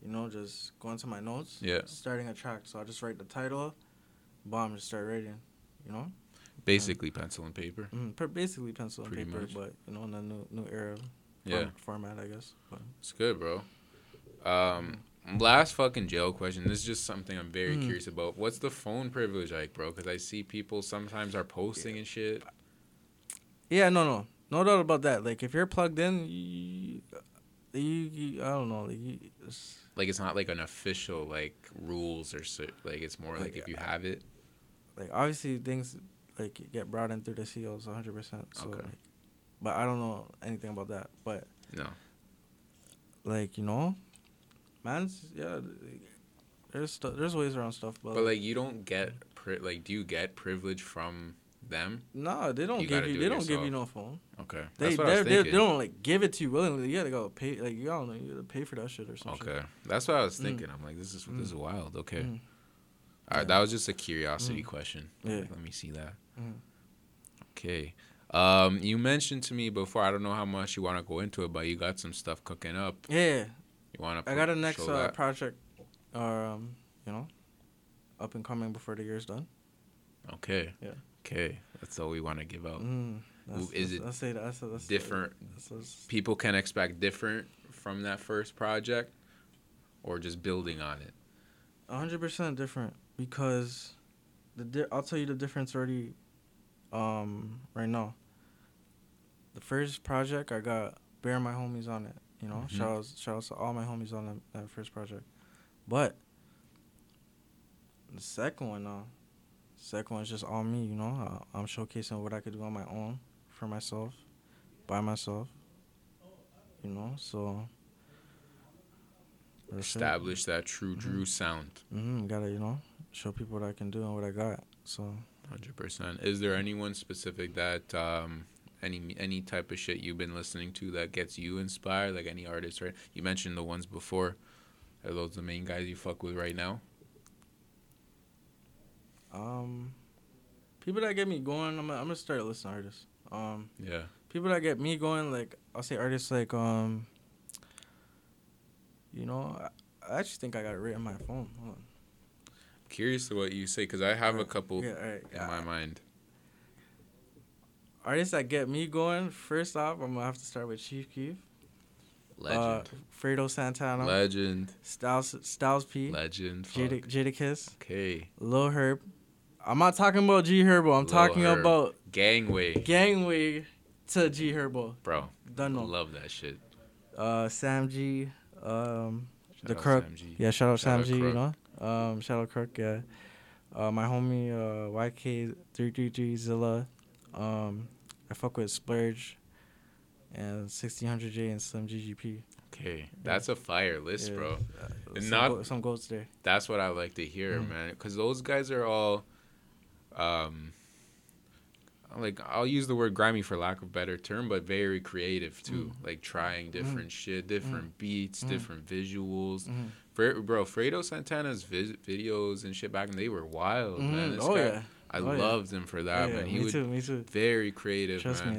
you know, just going to my notes. Yeah. Starting a track, so I just write the title, bomb, just start writing. You know. Basically pencil and paper. Basically pencil and paper, much. But, you know, in the new era format, I guess. But. It's good, bro. Last fucking jail question. This is just something I'm very curious about. What's the phone privilege like, bro? Because I see people sometimes are posting and shit. Yeah, no. No doubt about that. Like, if you're plugged in, you I don't know. Like, it's not, like, an official, like, rules or so. Like, it's more like if you have it. Like, obviously, things, like, get brought in through the COs 100%. So, okay. Like, but I don't know anything about that. But, no. Like, you know, man's, yeah, there's ways around stuff. But, like, you don't get, do you get privilege from them? No, they don't give you no phone. Okay. They don't like give it to you willingly. You gotta go pay, like, you don't know, you gotta pay for that shit or something. Okay. Shit. That's what I was thinking. I'm like, this is wild. Okay. All right, that was just a curiosity question. Yeah. Let me see that. Okay. You mentioned to me before, I don't know how much you wanna go into it, but you got some stuff cooking up. Yeah. You wanna I got a next project you know, up and coming before the year's done. Okay. Yeah. Okay, that's all we want to give out. Is it different? People can expect different from that first project, or just building on it? 100% different, because I'll tell you the difference already right now. The first project, I got bare my homies on it. You know, mm-hmm. shout outs to all my homies on that first project. But the second one now. Second one's just all me, you know. I'm showcasing what I could do on my own, for myself, by myself, you know. So establish that true Drew sound. Gotta, you know, show people what I can do and what I got. So 100%. Is there anyone specific that any type of shit you've been listening to that gets you inspired? Like any artists, right? You mentioned the ones before. Are those the main guys you fuck with right now? People that get me going, I'm gonna start listening to artists. Yeah. People that get me going, like I'll say artists like you know, I actually think I got it right on my phone. Hold on. Curious to what you say, cause I have a couple in my mind. Artists that get me going. First off, I'm gonna have to start with Chief Keef. Legend. Fredo Santana. Legend. Styles P. Legend. Jadakiss. Okay. Lil Herb. I'm not talking about G Herbo. I'm talking about Gangway to G Herbo. Bro, I love that shit. Sam G, the Crook. Yeah, shout out Sam G. Crook. You know, shout out Crook. Yeah, my homie YK333 Zilla. I fuck with Splurge, and 1600J and Slim GGP. Okay, that's a fire list, bro. Some goats there. That's what I like to hear, man, because those guys are all. Like I'll use the word grimy for lack of a better term, but very creative too. Like trying different shit, different beats, different visuals. Bro, Fredo Santana's videos and shit back in the day were wild, man. I loved him for that, man. Me too. Very creative. Trust me,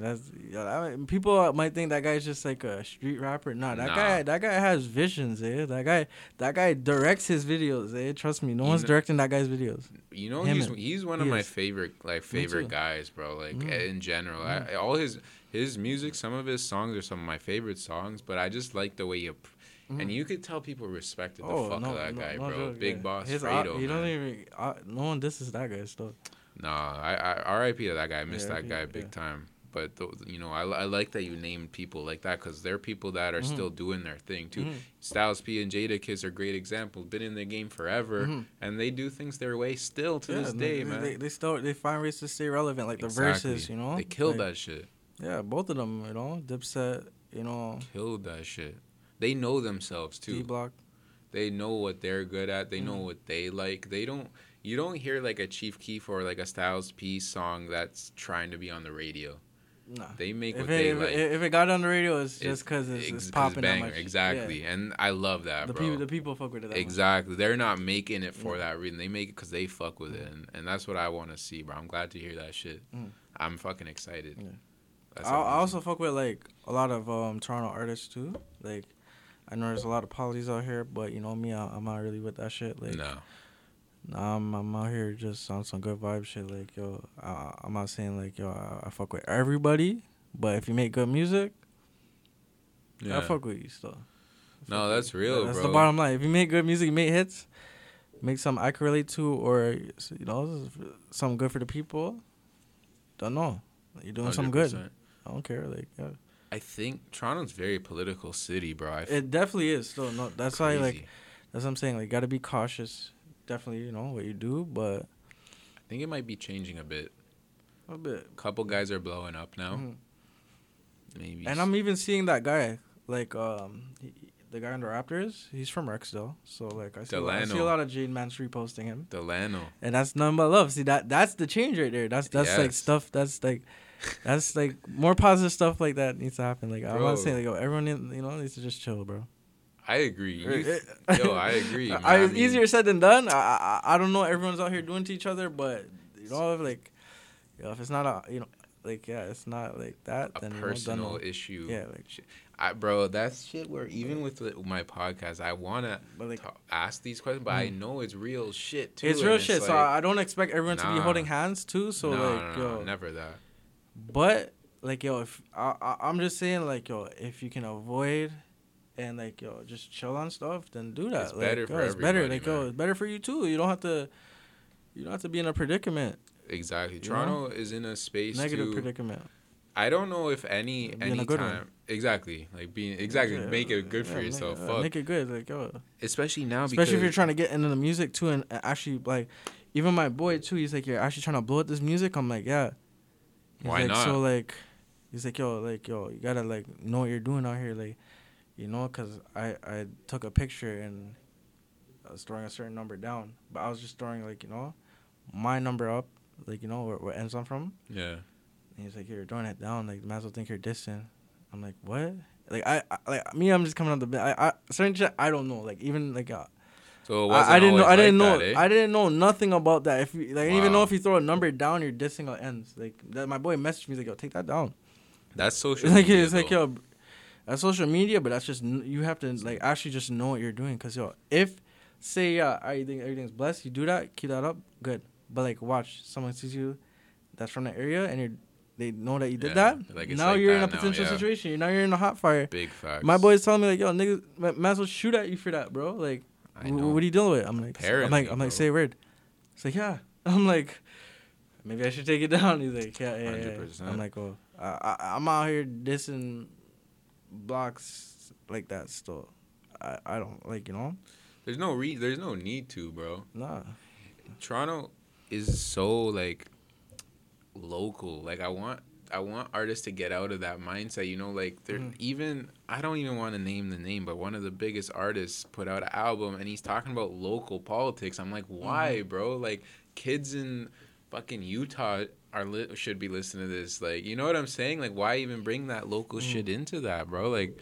people might think that guy's just like a street rapper. That guy has visions, eh? That guy directs his videos, eh? Trust me, no one's directing that guy's videos. You know, he's one of my favorite guys, bro. Like in general, all his music, some of his songs are some of my favorite songs. But I just like the way you, and you could tell people respected the fuck out of that guy, bro. Big boss, his Fredo. No one disses that guy stuff. Nah, I R.I.P. to that guy. I miss that guy big time. But you know, I like that you named people like that, because they're people that are still doing their thing too. Styles P and Jadakiss are great examples. Been in the game forever, and they do things their way still to this day, man. They find ways to stay relevant, like the verses, you know. They killed that shit. Yeah, both of them, you know, Dipset, you know, killed that shit. They know themselves too. D-Block. They know what they're good at. They know what they like. They don't. You don't hear like a Chief Keef or like a Styles P song that's trying to be on the radio. Nah. They make what they like. If it got on the radio, it's just because it's popping that much. Exactly. Yeah. And I love that, bro. The people fuck with it. Exactly. They're not making it for that reason. They make it because they fuck with it. And that's what I want to see, bro. I'm glad to hear that shit. I'm fucking excited. Yeah. I also fuck with, like, a lot of Toronto artists, too. Like, I know there's a lot of polys out here, but, you know, me, I'm not really with that shit. Like, no. I'm out here just on some good vibe shit. Like, yo, I'm not saying, like, yo, I fuck with everybody, but if you make good music, I fuck with you still. No, that's real, bro. That's the bottom line. If you make good music, you make hits, make something I can relate to, or, you know, something good for the people, don't know. You're doing 100%. Something good. I don't care. Like, I think Toronto's a very political city, bro. It definitely is. So, no, that's crazy. Why, like, that's what I'm saying. Like, gotta be cautious. Definitely, you know what you do, but I think it might be changing a bit. A bit. Couple guys are blowing up now. Mm-hmm. Maybe. And I'm even seeing that guy, like, the guy on the Raptors, he's from Rexdale. So, like, I see a lot of Jade Mans reposting him. Delano. And that's nothing but love. See, that's the change right there. That's yes. Like, stuff that's, like, that's, like, more positive stuff like that needs to happen. Like, bro. I want to say, like, yo, everyone, you know, needs to just chill, bro. I agree. I agree. I mean, easier said than done. I don't know what everyone's out here doing to each other, but, you know, like, yo, if it's not a, you know, like, yeah, it's not like that. A then personal issue. Yeah, like, shit. Bro, that's shit where even with my podcast, I want like, to ask these questions, but I know it's real shit, too. It's real shit, like, so I don't expect everyone to be holding hands, too. So, never that. But, like, yo, if I'm just saying, like, yo, if you can avoid and, like, yo, just chill on stuff, then do that. It's like, better for everybody, it's better. Like, man. Yo, it's better for you, too. You don't have to be in a predicament. Exactly. Toronto is in a space, negative predicament. I don't know if any time. Exactly. Like, make it good for yourself. Make it good. Like, yo. Especially now. Especially if you're trying to get into the music, too. And actually, like, even my boy, too, he's like, you're actually trying to blow up this music? I'm like, yeah. Why not? So, like, he's like, yo, you got to, like, know what you're doing out here. Like, you know, because I took a picture and I was throwing a certain number down. But I was just throwing, like, you know, my number up. Like, you know, where ends I'm from. Yeah. And he's like, you're throwing it down. Like, might as well think you're distant. I'm like, what? Like, I'm just coming out the bed. Certain shit I don't know. Like, even, like, so it wasn't I didn't know nothing about that. If you, like, I didn't even know if you throw a number down, you're dissing or ends. Like, that, my boy messaged me, like, yo, take that down. That's social media. It's like, yo, that's social media, but that's just, you have to, like, actually just know what you're doing. Because, yo, if, say, I think everything's blessed, you do that, keep that up, good. But, like, watch, someone sees you that's from the area, and they know that you did that. Like, now, like, you're in a potential situation. You're in a hot fire. Big facts. My boy's telling me, like, yo, niggas, might as well shoot at you for that, bro. Like, what are you dealing with? I'm like, I'm like, say a word. It's like, yeah. I'm like, maybe I should take it down. He's like, yeah. 100%. I'm like, oh, I'm out here dissing blocks like that still. I don't, like, you know. There's no need to, bro. Nah. Toronto is so, like, local. Like, I want artists to get out of that mindset, you know, like, they're even, I don't even want to name the name, but one of the biggest artists put out an album and he's talking about local politics. I'm like, why, bro? Like, kids in fucking Utah should be listening to this. Like, you know what I'm saying? Like, why even bring that local shit into that, bro? Like,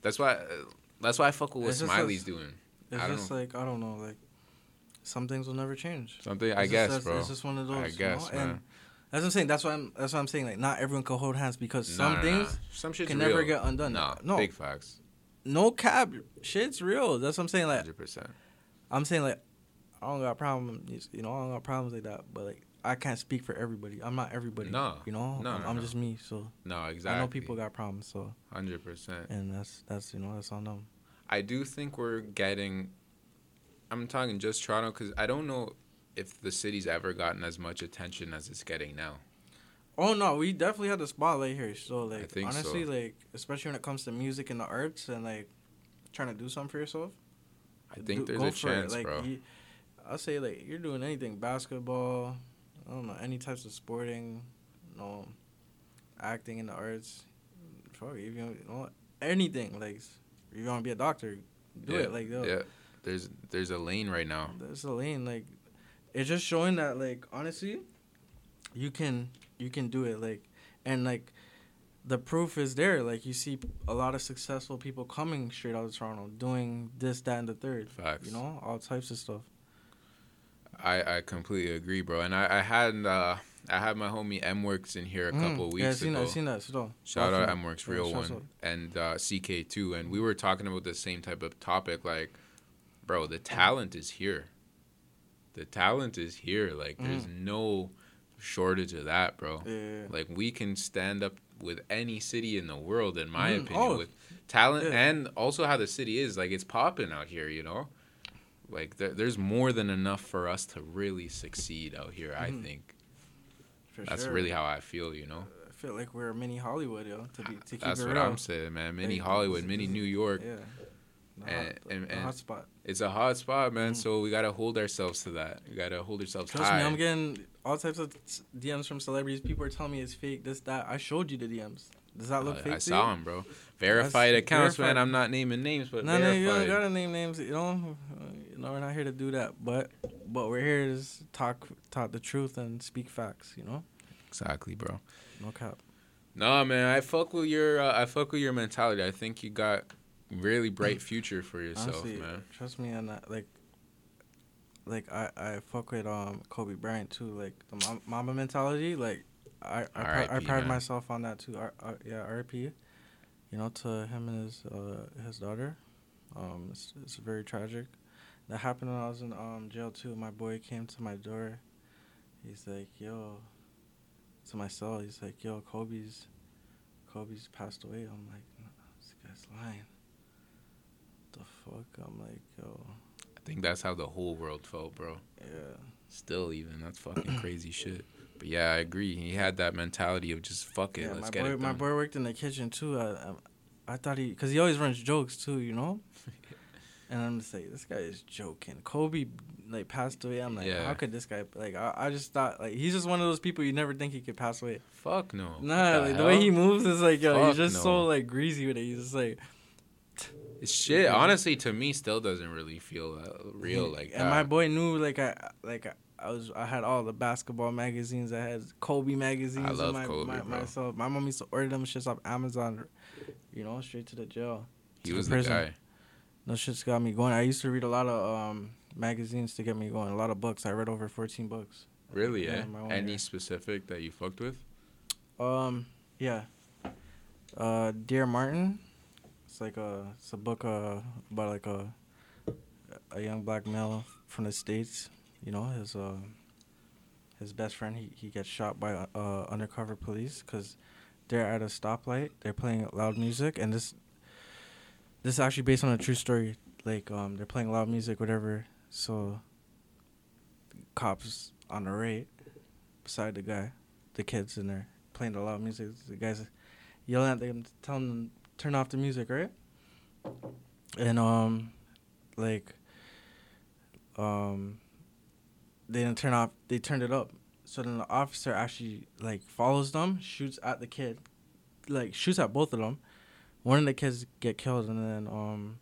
that's why I fuck with what Smiley's doing. It's just like, I don't know, like, some things will never change. It's just one of those. I guess, you know? Man. And that's what I'm saying. That's what I'm saying. Like, not everyone can hold hands because some things can never get undone. No, big facts. No cap, shit's real. That's what I'm saying. Like, 100%. I'm saying, like, I don't got problems. You know, I don't got problems like that. But, like, I can't speak for everybody. I'm not everybody. No, you know, I'm just me. So no, exactly. I know people got problems. So 100%. And that's you know, that's on them. I do think I'm talking just Toronto, because I don't know if the city's ever gotten as much attention as it's getting now. Oh, no. We definitely had the spotlight here. So, like, I think honestly, like, especially when it comes to music and the arts and, like, trying to do something for yourself. I think there's a chance, like, bro. I'll say, like, you're doing anything. Basketball. I don't know. Any types of sporting. You know, acting in the arts. Probably, if you know, anything. Like, if you want to be a doctor, do it. Like, yeah. There's a lane right now. There's a lane. Like, it's just showing that, like, honestly, you can do it. Like, and, like, the proof is there. Like, you see a lot of successful people coming straight out of Toronto doing this, that, and the third. Facts. You know, all types of stuff. I completely agree, bro. And I had my homie M-Works in here a couple weeks ago. Yeah, I've seen that. Shout out M-Works, real one. And CK2. And we were talking about the same type of topic, like, bro, the talent is here. Like, there's no shortage of that, bro. Yeah. Like, we can stand up with any city in the world, in my opinion, with talent and also how the city is. Like, it's popping out here, you know? Like, there's more than enough for us to really succeed out here, I think. For That's really how I feel, you know? feel like we're mini Hollywood, yo. To keep that's it what real. I'm saying, man. Mini Hollywood, mini New York. Yeah. And hot spot. It's a hot spot, man. Mm. So we gotta hold ourselves to that. We gotta hold ourselves high. Trust me, I'm getting all types of DMs from celebrities. People are telling me it's fake, this, that. I showed you the DMs. Does that look fake? I saw them, bro. Verified accounts, man. I'm not naming names, but no, verified. No, you don't gotta name names. You know, we're not here to do that. But we're here to talk the truth and speak facts. You know. Exactly, bro. No cap. Nah, man. I fuck with your mentality. I think you got really bright future for yourself. Honestly, man. Trust me on that. Like I fuck with Kobe Bryant too. Like the mama mentality. Like I pride myself on that too. R.I.P. You know, to him and his daughter. It's very tragic. That happened when I was in jail too. My boy came to my door. He's like, yo, to my cell. He's like, yo, Kobe's passed away. I'm like, no, this guy's lying. The fuck? I'm like, yo. I think that's how the whole world felt, bro. Yeah. Still, even that's fucking crazy shit. But yeah, I agree. He had that mentality of just fuck it, let's get it done. My boy worked in the kitchen too. I thought because he always runs jokes too, you know. And I'm just like, this guy is joking. Kobe, like, passed away. I'm like, how could this guy? Like, I just thought, like, he's just one of those people you never think he could pass away. Fuck no. Nah, like, the way he moves is like, yo, he's just so, like, greasy with it. He's just like. It's shit. Honestly, to me, still doesn't really feel real like that. And my boy knew, like, I had all the basketball magazines. I had Kobe magazines. I love Kobe, bro. Myself. My mom used to order them shits off Amazon, you know, straight to the jail. He was the guy. Those shit's got me going. I used to read a lot of magazines to get me going. A lot of books. I read over 14 books. Really? Yeah. Any specific that you fucked with? Yeah. Dear Martin. It's like it's a book about like a young black male from the States. You know, his best friend. He gets shot by undercover police because they're at a stoplight. They're playing loud music, and this is actually based on a true story. Like, they're playing loud music, whatever. So, cops on the right beside the guy, the kids in there playing the loud music. The guy's yelling at them, telling them turn off the music, right? And they didn't turn off. They turned it up. So then the officer actually like follows them, shoots at the kid, like shoots at both of them. One of the kids get killed, and then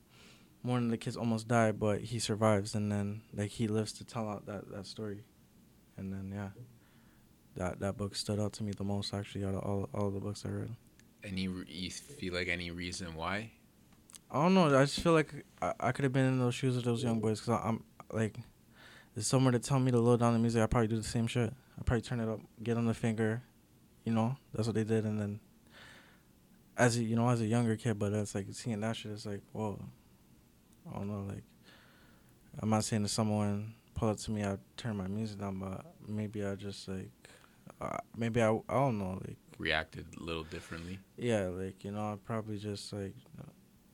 one of the kids almost died, but he survives, and then like he lives to tell out that story, and then yeah, that book stood out to me the most actually out of all the books I read. You feel like any reason why? I don't know. I just feel like I could have been in those shoes of those young boys, because I'm like, there's somewhere to tell me to load down the music. I probably do the same shit. I probably turn it up, get on the finger, you know. That's what they did, and then. As a younger kid, but that's like seeing that shit. It's like, whoa, I don't know. Like, I'm not saying to someone pull up to me, I turn my music down, but maybe I just like, I don't know, like reacted a little differently. Yeah, like you know, I probably just like,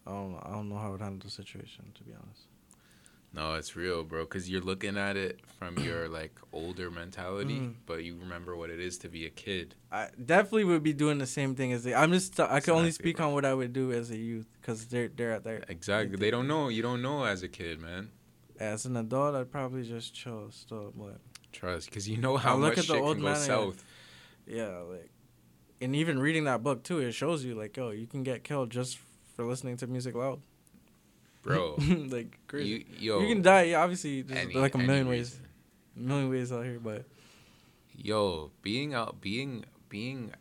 I don't know how I would handle the situation, to be honest. No, it's real, bro. Cause you're looking at it from your like older mentality, but you remember what it is to be a kid. I definitely would be doing the same thing as they. I can only speak on what I would do as a youth, cause they're at their. Exactly, they don't know. You don't know as a kid, man. As an adult, I'd probably just chill, still, but. Trust, cause you know how much shit can go south. Yeah, like, and even reading that book too, it shows you like, oh, you can get killed just for listening to music loud. Bro, like crazy. You can die. Obviously, there's like a million ways, out here. But yo, being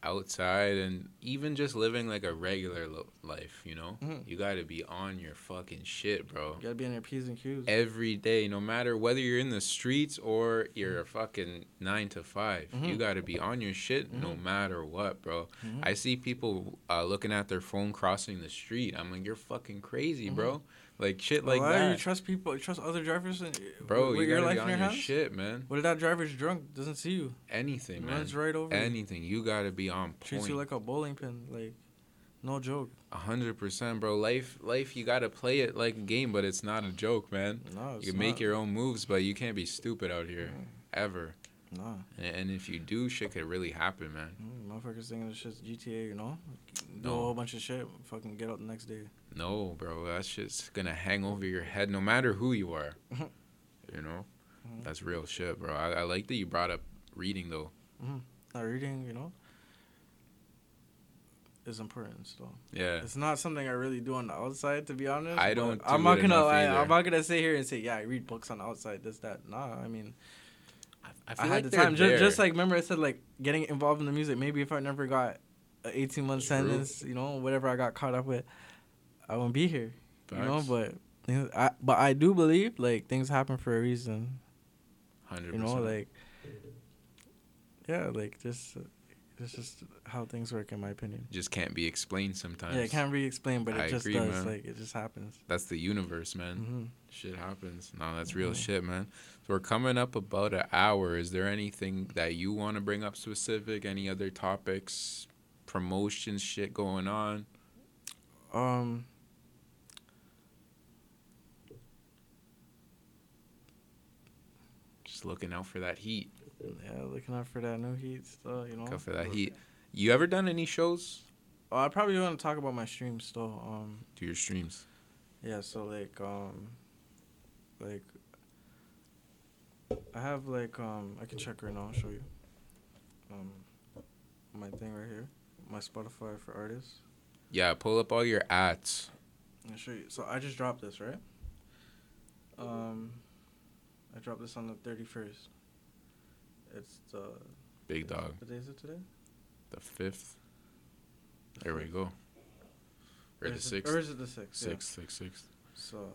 outside, and even just living like a regular life, you know, you gotta be on your fucking shit, bro. You gotta be on your P's and Q's every day, no matter whether you're in the streets or you're a fucking 9 to 5. You gotta be on your shit no matter what, bro. I see people looking at their phone crossing the street. I'm like, you're fucking crazy, bro. Like shit, like why that. You trust people? You trust other drivers? Bro, you gotta be on your shit, man. What if that driver's drunk? Doesn't see you. Anything, man. Runs right over. Anything. You gotta be on point. Treats you like a bowling pin, like no joke. 100%, bro. Life. You gotta play it like a game, but it's not a joke, man. No, it's not. You can make your own moves, but you can't be stupid out here, ever. Nah. And if you do, shit could really happen, man. Motherfuckers thinking this shit's GTA, you know? Do a whole bunch of shit, fucking get up the next day. No, bro. That shit's gonna hang over your head no matter who you are. You know? Mm-hmm. That's real shit, bro. I like that you brought up reading, though. Mm-hmm. Now, reading, you know, is important still. Yeah. It's not something I really do on the outside, to be honest. I don't do I'm not gonna lie. I'm not gonna sit here and say, yeah, I read books on the outside, this, that. Nah, I mean... I feel I had like the time. Just like, remember I said, like, getting involved in the music. Maybe if I never got an 18-month sentence, you know, whatever I got caught up with, I wouldn't be here. Facts. You know, but I do believe, like, things happen for a reason. 100%. You know, like, yeah, like, just... It's just how things work, in my opinion. Just can't be explained sometimes. Yeah, it can't be explained, but it just does. Man. Like, it just happens. That's the universe, man. Mm-hmm. Shit happens. No, that's real shit, man. So we're coming up about an hour. Is there anything that you want to bring up specific? Any other topics, promotions, shit going on? Just looking out for that heat. Yeah, looking out for that new heat still, you know. Go for that heat. You ever done any shows? Oh, I probably want to talk about my streams still. Do your streams. Yeah, so, like, I have, like, I can check right now. I'll show you. My thing right here. My Spotify for artists. Yeah, pull up all your ads. I'll show you. So, I just dropped this, right? I dropped this on the 31st. It's the... Big dog. What day is it today? The 5th. There we go. Or the 6th. Or is it the 6th? 6th. So...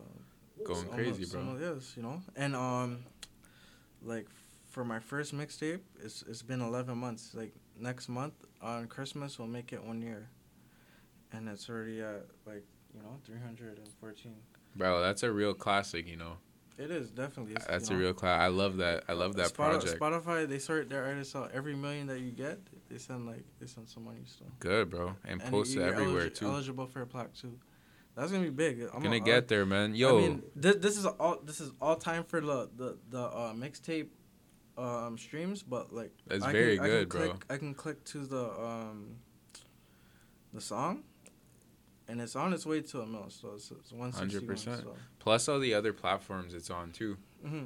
Going crazy, bro. Yes, you know? And, like, for my first mixtape, it's been 11 months. Like, next month, on Christmas, we'll make it 1 year. And it's already at, like, you know, 314. Bro, that's a real classic, you know? It is, definitely. It's, that's a real cloud. I love that. I love that project. Spotify, they sort their artists out. Every million that you get, they send some money still. Good, bro. And post it everywhere, too. Eligible for a plaque, too. That's going to be big. I'm going to get there, man. Yo. I mean, this is all time for the mixtape streams, but, like... That's very good, bro. I can click to the song. And it's on its way to a mil, so it's 161. 100%. So. Plus all the other platforms it's on, too. Mm-hmm.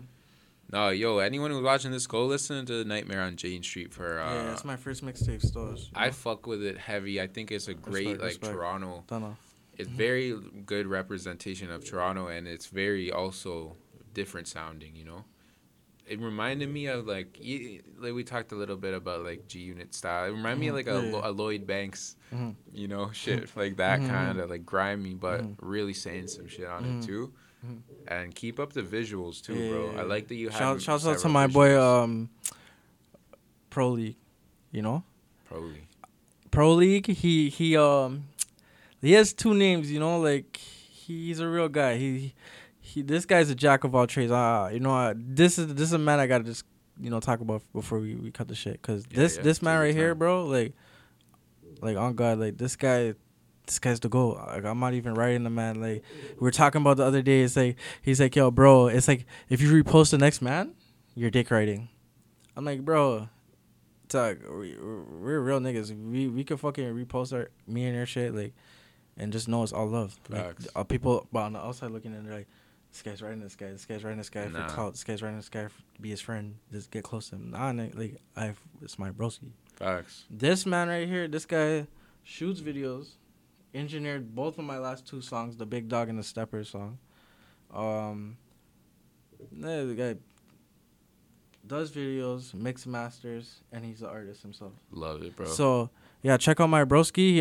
No, yo, anyone who's watching this, go listen to Nightmare on Jane Street for... yeah, it's my first mixtape, stores. I fuck with it heavy. I think it's a great, respect. Toronto... Dunno. It's very good representation of Toronto, and it's very also different sounding, you know? It reminded me of, like we talked a little bit about, like, G-Unit style. It reminded me of, like, a Lloyd Banks, you know, shit like that kind of, like, grimy, but really saying some shit on it, too. And keep up the visuals, too, bro. Yeah. I like that you have... Shout out to my boy, Pro League, you know? Pro League, he has two names, you know? Like, he's a real guy. This guy's a jack of all trades. You know, this is a man I gotta just, you know, talk about before we cut the shit. Cause this man right here, bro, like on God, like this guy's the goat. Like, I'm not even writing the man. Like, we were talking about the other day. It's like he's like, yo, bro. It's like if you repost the next man, you're dick writing. I'm like, bro, we're real niggas. We could fucking repost our me and your shit, like, and just know it's all love. Like, people on the outside looking in, they're like, this guy's writing this guy. This guy's writing this guy for clout. This guy's writing this guy to be his friend. Just get close to him. Nah, like it's my broski. Facts. This man right here, this guy shoots videos, engineered both of my last two songs, the Big Dog and the Stepper song. The guy does videos, mix masters, and he's the artist himself. Love it, bro. So yeah, check out my broski.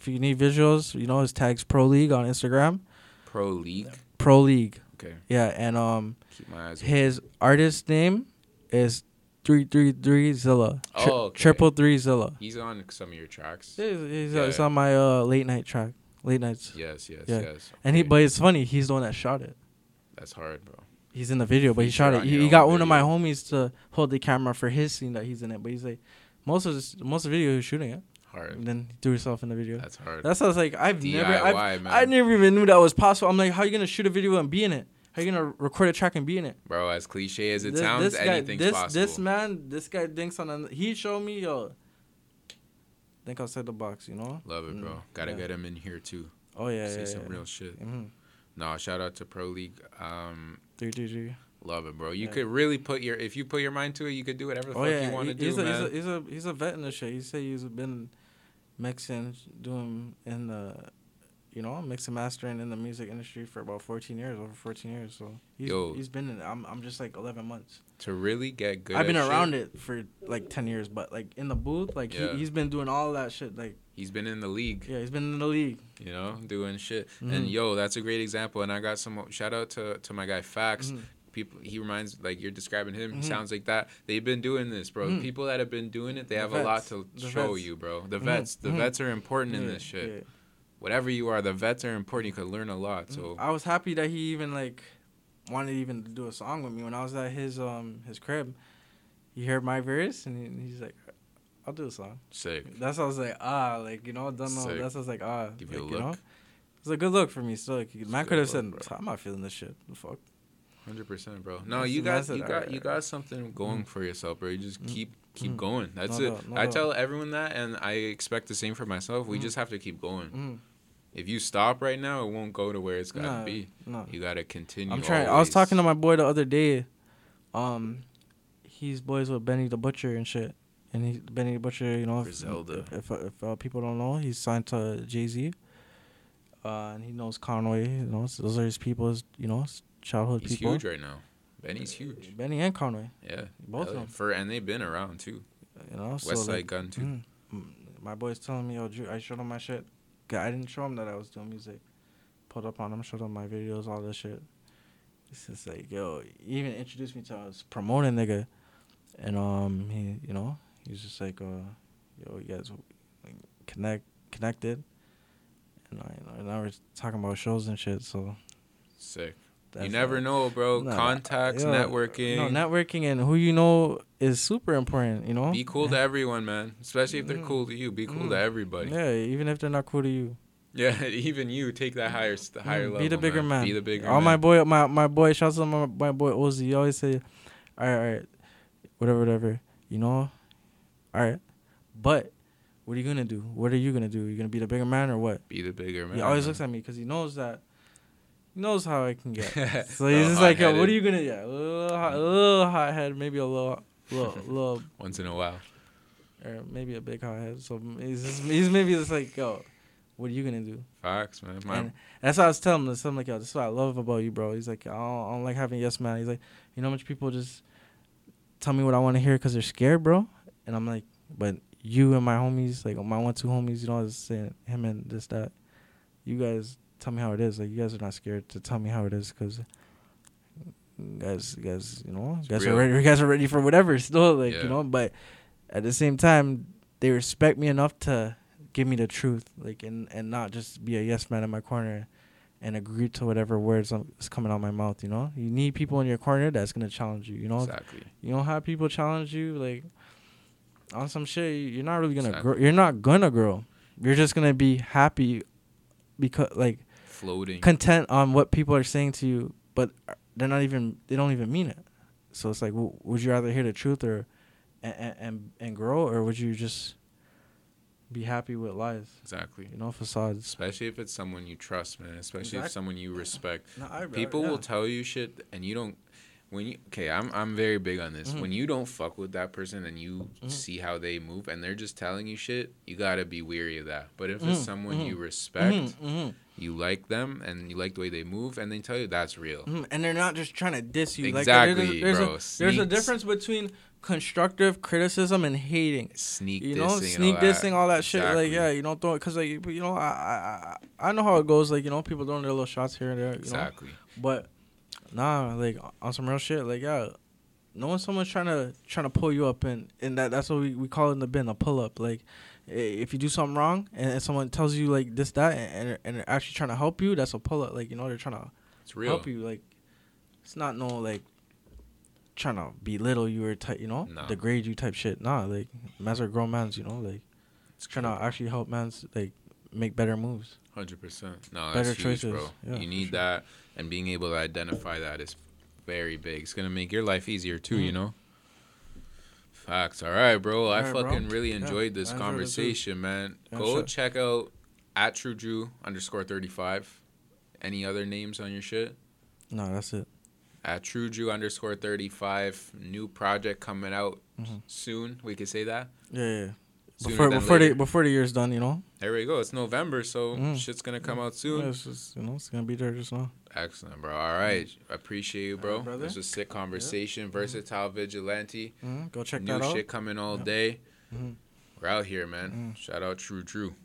If you need visuals, you know his tag's Pro League on Instagram. Pro League. Yeah. Pro League. Okay. Yeah, and keep my eyes his open. Artist name is 333 Zilla. Oh, okay. 333 Zilla. He's on some of your tracks. Yeah. It's on my late night track. Late nights. Yes. Okay. And but it's funny. He's the one that shot it. That's hard, bro. He's in the video, but he shot it. He got one of my homies to hold the camera for his scene that he's in it. But he's like, most of the video he's shooting it. Hard. And then do yourself in the video. That's hard. That's how it's like. I never even knew that was possible. I'm like, how are you gonna shoot a video and be in it? How you gonna record a track and be in it? Bro, as cliche as it sounds, anything's possible. This guy thinks on. He showed me, yo, think outside the box, you know? Love it, bro. Gotta get him in here, too. Oh, yeah, say some real shit. Mm-hmm. No, shout out to Pro League. 333. Love it, bro. You could really put your... If you put your mind to it, you could do whatever the fuck you want to do, man. He's a vet in this shit. He said he's been mixing, doing in the... You know, mixing, mastering in the music industry for about 14 years. So he's been in it. I'm just like 11 months. To really get good I've been at around shit. It for like 10 years, but like in the booth, like he's been doing all that shit. Like he's been in the league. Yeah, he's been in the league. You know, doing shit. Mm-hmm. And yo, that's a great example. And I got some shout out to my guy Fax. Mm-hmm. People, he reminds, like you're describing him, mm-hmm. he sounds like that. They've been doing this, bro. Mm-hmm. People that have been doing it, they have a lot to show you, bro. The vets, mm-hmm. the vets are important in this shit. Yeah. Whatever you are, the vets are important. You could learn a lot. So I was happy that he even like wanted to do a song with me when I was at his crib. He heard my verse and he's like, "I'll do a song." Sick. That's how I was like, like you know, done all. That's how I was like, Give like, you a look. Know? It was a good look for me. So like, man could have said, bro, "I'm not feeling this shit." The fuck. 100%, bro. No, you got something going for yourself, bro. You just keep going. That's it. I tell everyone that, and I expect the same for myself. We just have to keep going. If you stop right now, it won't go to where it's got to be. No. You got to continue. I'm trying. Always. I was talking to my boy the other day. He's boys with Benny the Butcher and shit. And Benny the Butcher, you know, if people don't know, he's signed to Jay-Z. And he knows Conway. You know, so those are his people's, you know, childhood he's people. He's huge right now. Benny's huge. Benny and Conway. Yeah. Both of them. And they've been around, too. You know, Westside so like, Gun, too. My boy's telling me, yo, Drew, I showed him my shit. I didn't show him that I was doing music. Pulled up on him, showed him my videos, all this shit. It's just like, yo, he even introduced me to I was promoting nigga. And he, you know, he's just like, yo, you guys like, connected. And now we're talking about shows and shit, so. Sick. You never know, bro. Nah, contacts, networking. No, networking and who you know is super important, you know? Be cool to everyone, man. Especially if they're cool to you. Be cool to everybody. Yeah, even if they're not cool to you. Yeah, even you. Take that higher level, Be the bigger man. My boy, shouts out to my boy Ozzy. He always say, all right, whatever, you know? All right. But what are you going to do? What are you going to do? You going to be the bigger man or what? Be the bigger man. He always looks at me because he knows that. Knows how I can get. So he's just like, yo, what are you going to get? A little hot head, maybe a little. Once in a while. Or maybe a big hot head. So he's maybe just like, yo, what are you going to do? Facts, man. And that's what I was telling him. I'm like, yo, this is what I love about you, bro. He's like, I don't like having yes man. He's like, you know how much people just tell me what I want to hear because they're scared, bro? And I'm like, but you and my homies, like my 1-2 homies, you know, I was saying him and this, that. You guys... Tell me how it is. Like you guys are not scared to tell me how it is, because guys, you know, are ready. You guys are ready for whatever. Still, like you know, but at the same time, they respect me enough to give me the truth, like, and not just be a yes man in my corner, and agree to whatever words is coming out of my mouth. You know, you need people in your corner that's gonna challenge you. You know, exactly. You don't have people challenge you like on some shit. You're not really gonna grow. You're not gonna grow. You're just gonna be happy. Because like floating content on what people are saying to you, but they don't even mean it. So it's like, would you rather hear the truth or and grow, or would you just be happy with lies? Exactly. You know, facades. Especially if it's someone you trust, man. Especially if someone you respect. No, people will tell you shit, and you don't. I'm very big on this. Mm-hmm. When you don't fuck with that person and you see how they move and they're just telling you shit, you gotta be weary of that. But if it's someone you respect, you like them and you like the way they move, and they tell you that's real, and they're not just trying to diss you. Exactly, like, there's a difference between constructive criticism and hating. Sneak dissing, all that shit. Exactly. Like you don't throw it because like you know I know how it goes. Like you know people throwing their little shots here and there. You know? But. Nah, like on some real shit, like knowing someone's trying to pull you up, and that's what we call it in the bin, a pull up. Like if you do something wrong and someone tells you like this, that, and they're actually trying to help you, that's a pull up. Like you know they're trying to help you. Like it's not no like trying to belittle you or degrade you type shit. Nah, like man's are grown man's, you know, like it's trying to actually help man's like make better moves. 100%. No, that's better choices. Bro. Yeah, you need that, and being able to identify that is very big. It's gonna make your life easier too, you know. Facts. All right, bro. I really enjoyed this conversation, man. Yeah, go check out at TrueDrew_35. Any other names on your shit? No, that's it. At TrueDrew_35. New project coming out soon. We could say that. Yeah. Before the year's done, you know. There we go. It's November, so shit's gonna come out soon. Yeah, it's just, you know, it's gonna be there just now. Excellent, bro. All right, I appreciate you, bro. Right, this was a sick conversation. Yep. Versatile vigilante. Go check that out. New shit coming all day. We're out here, man. Shout out True Drew.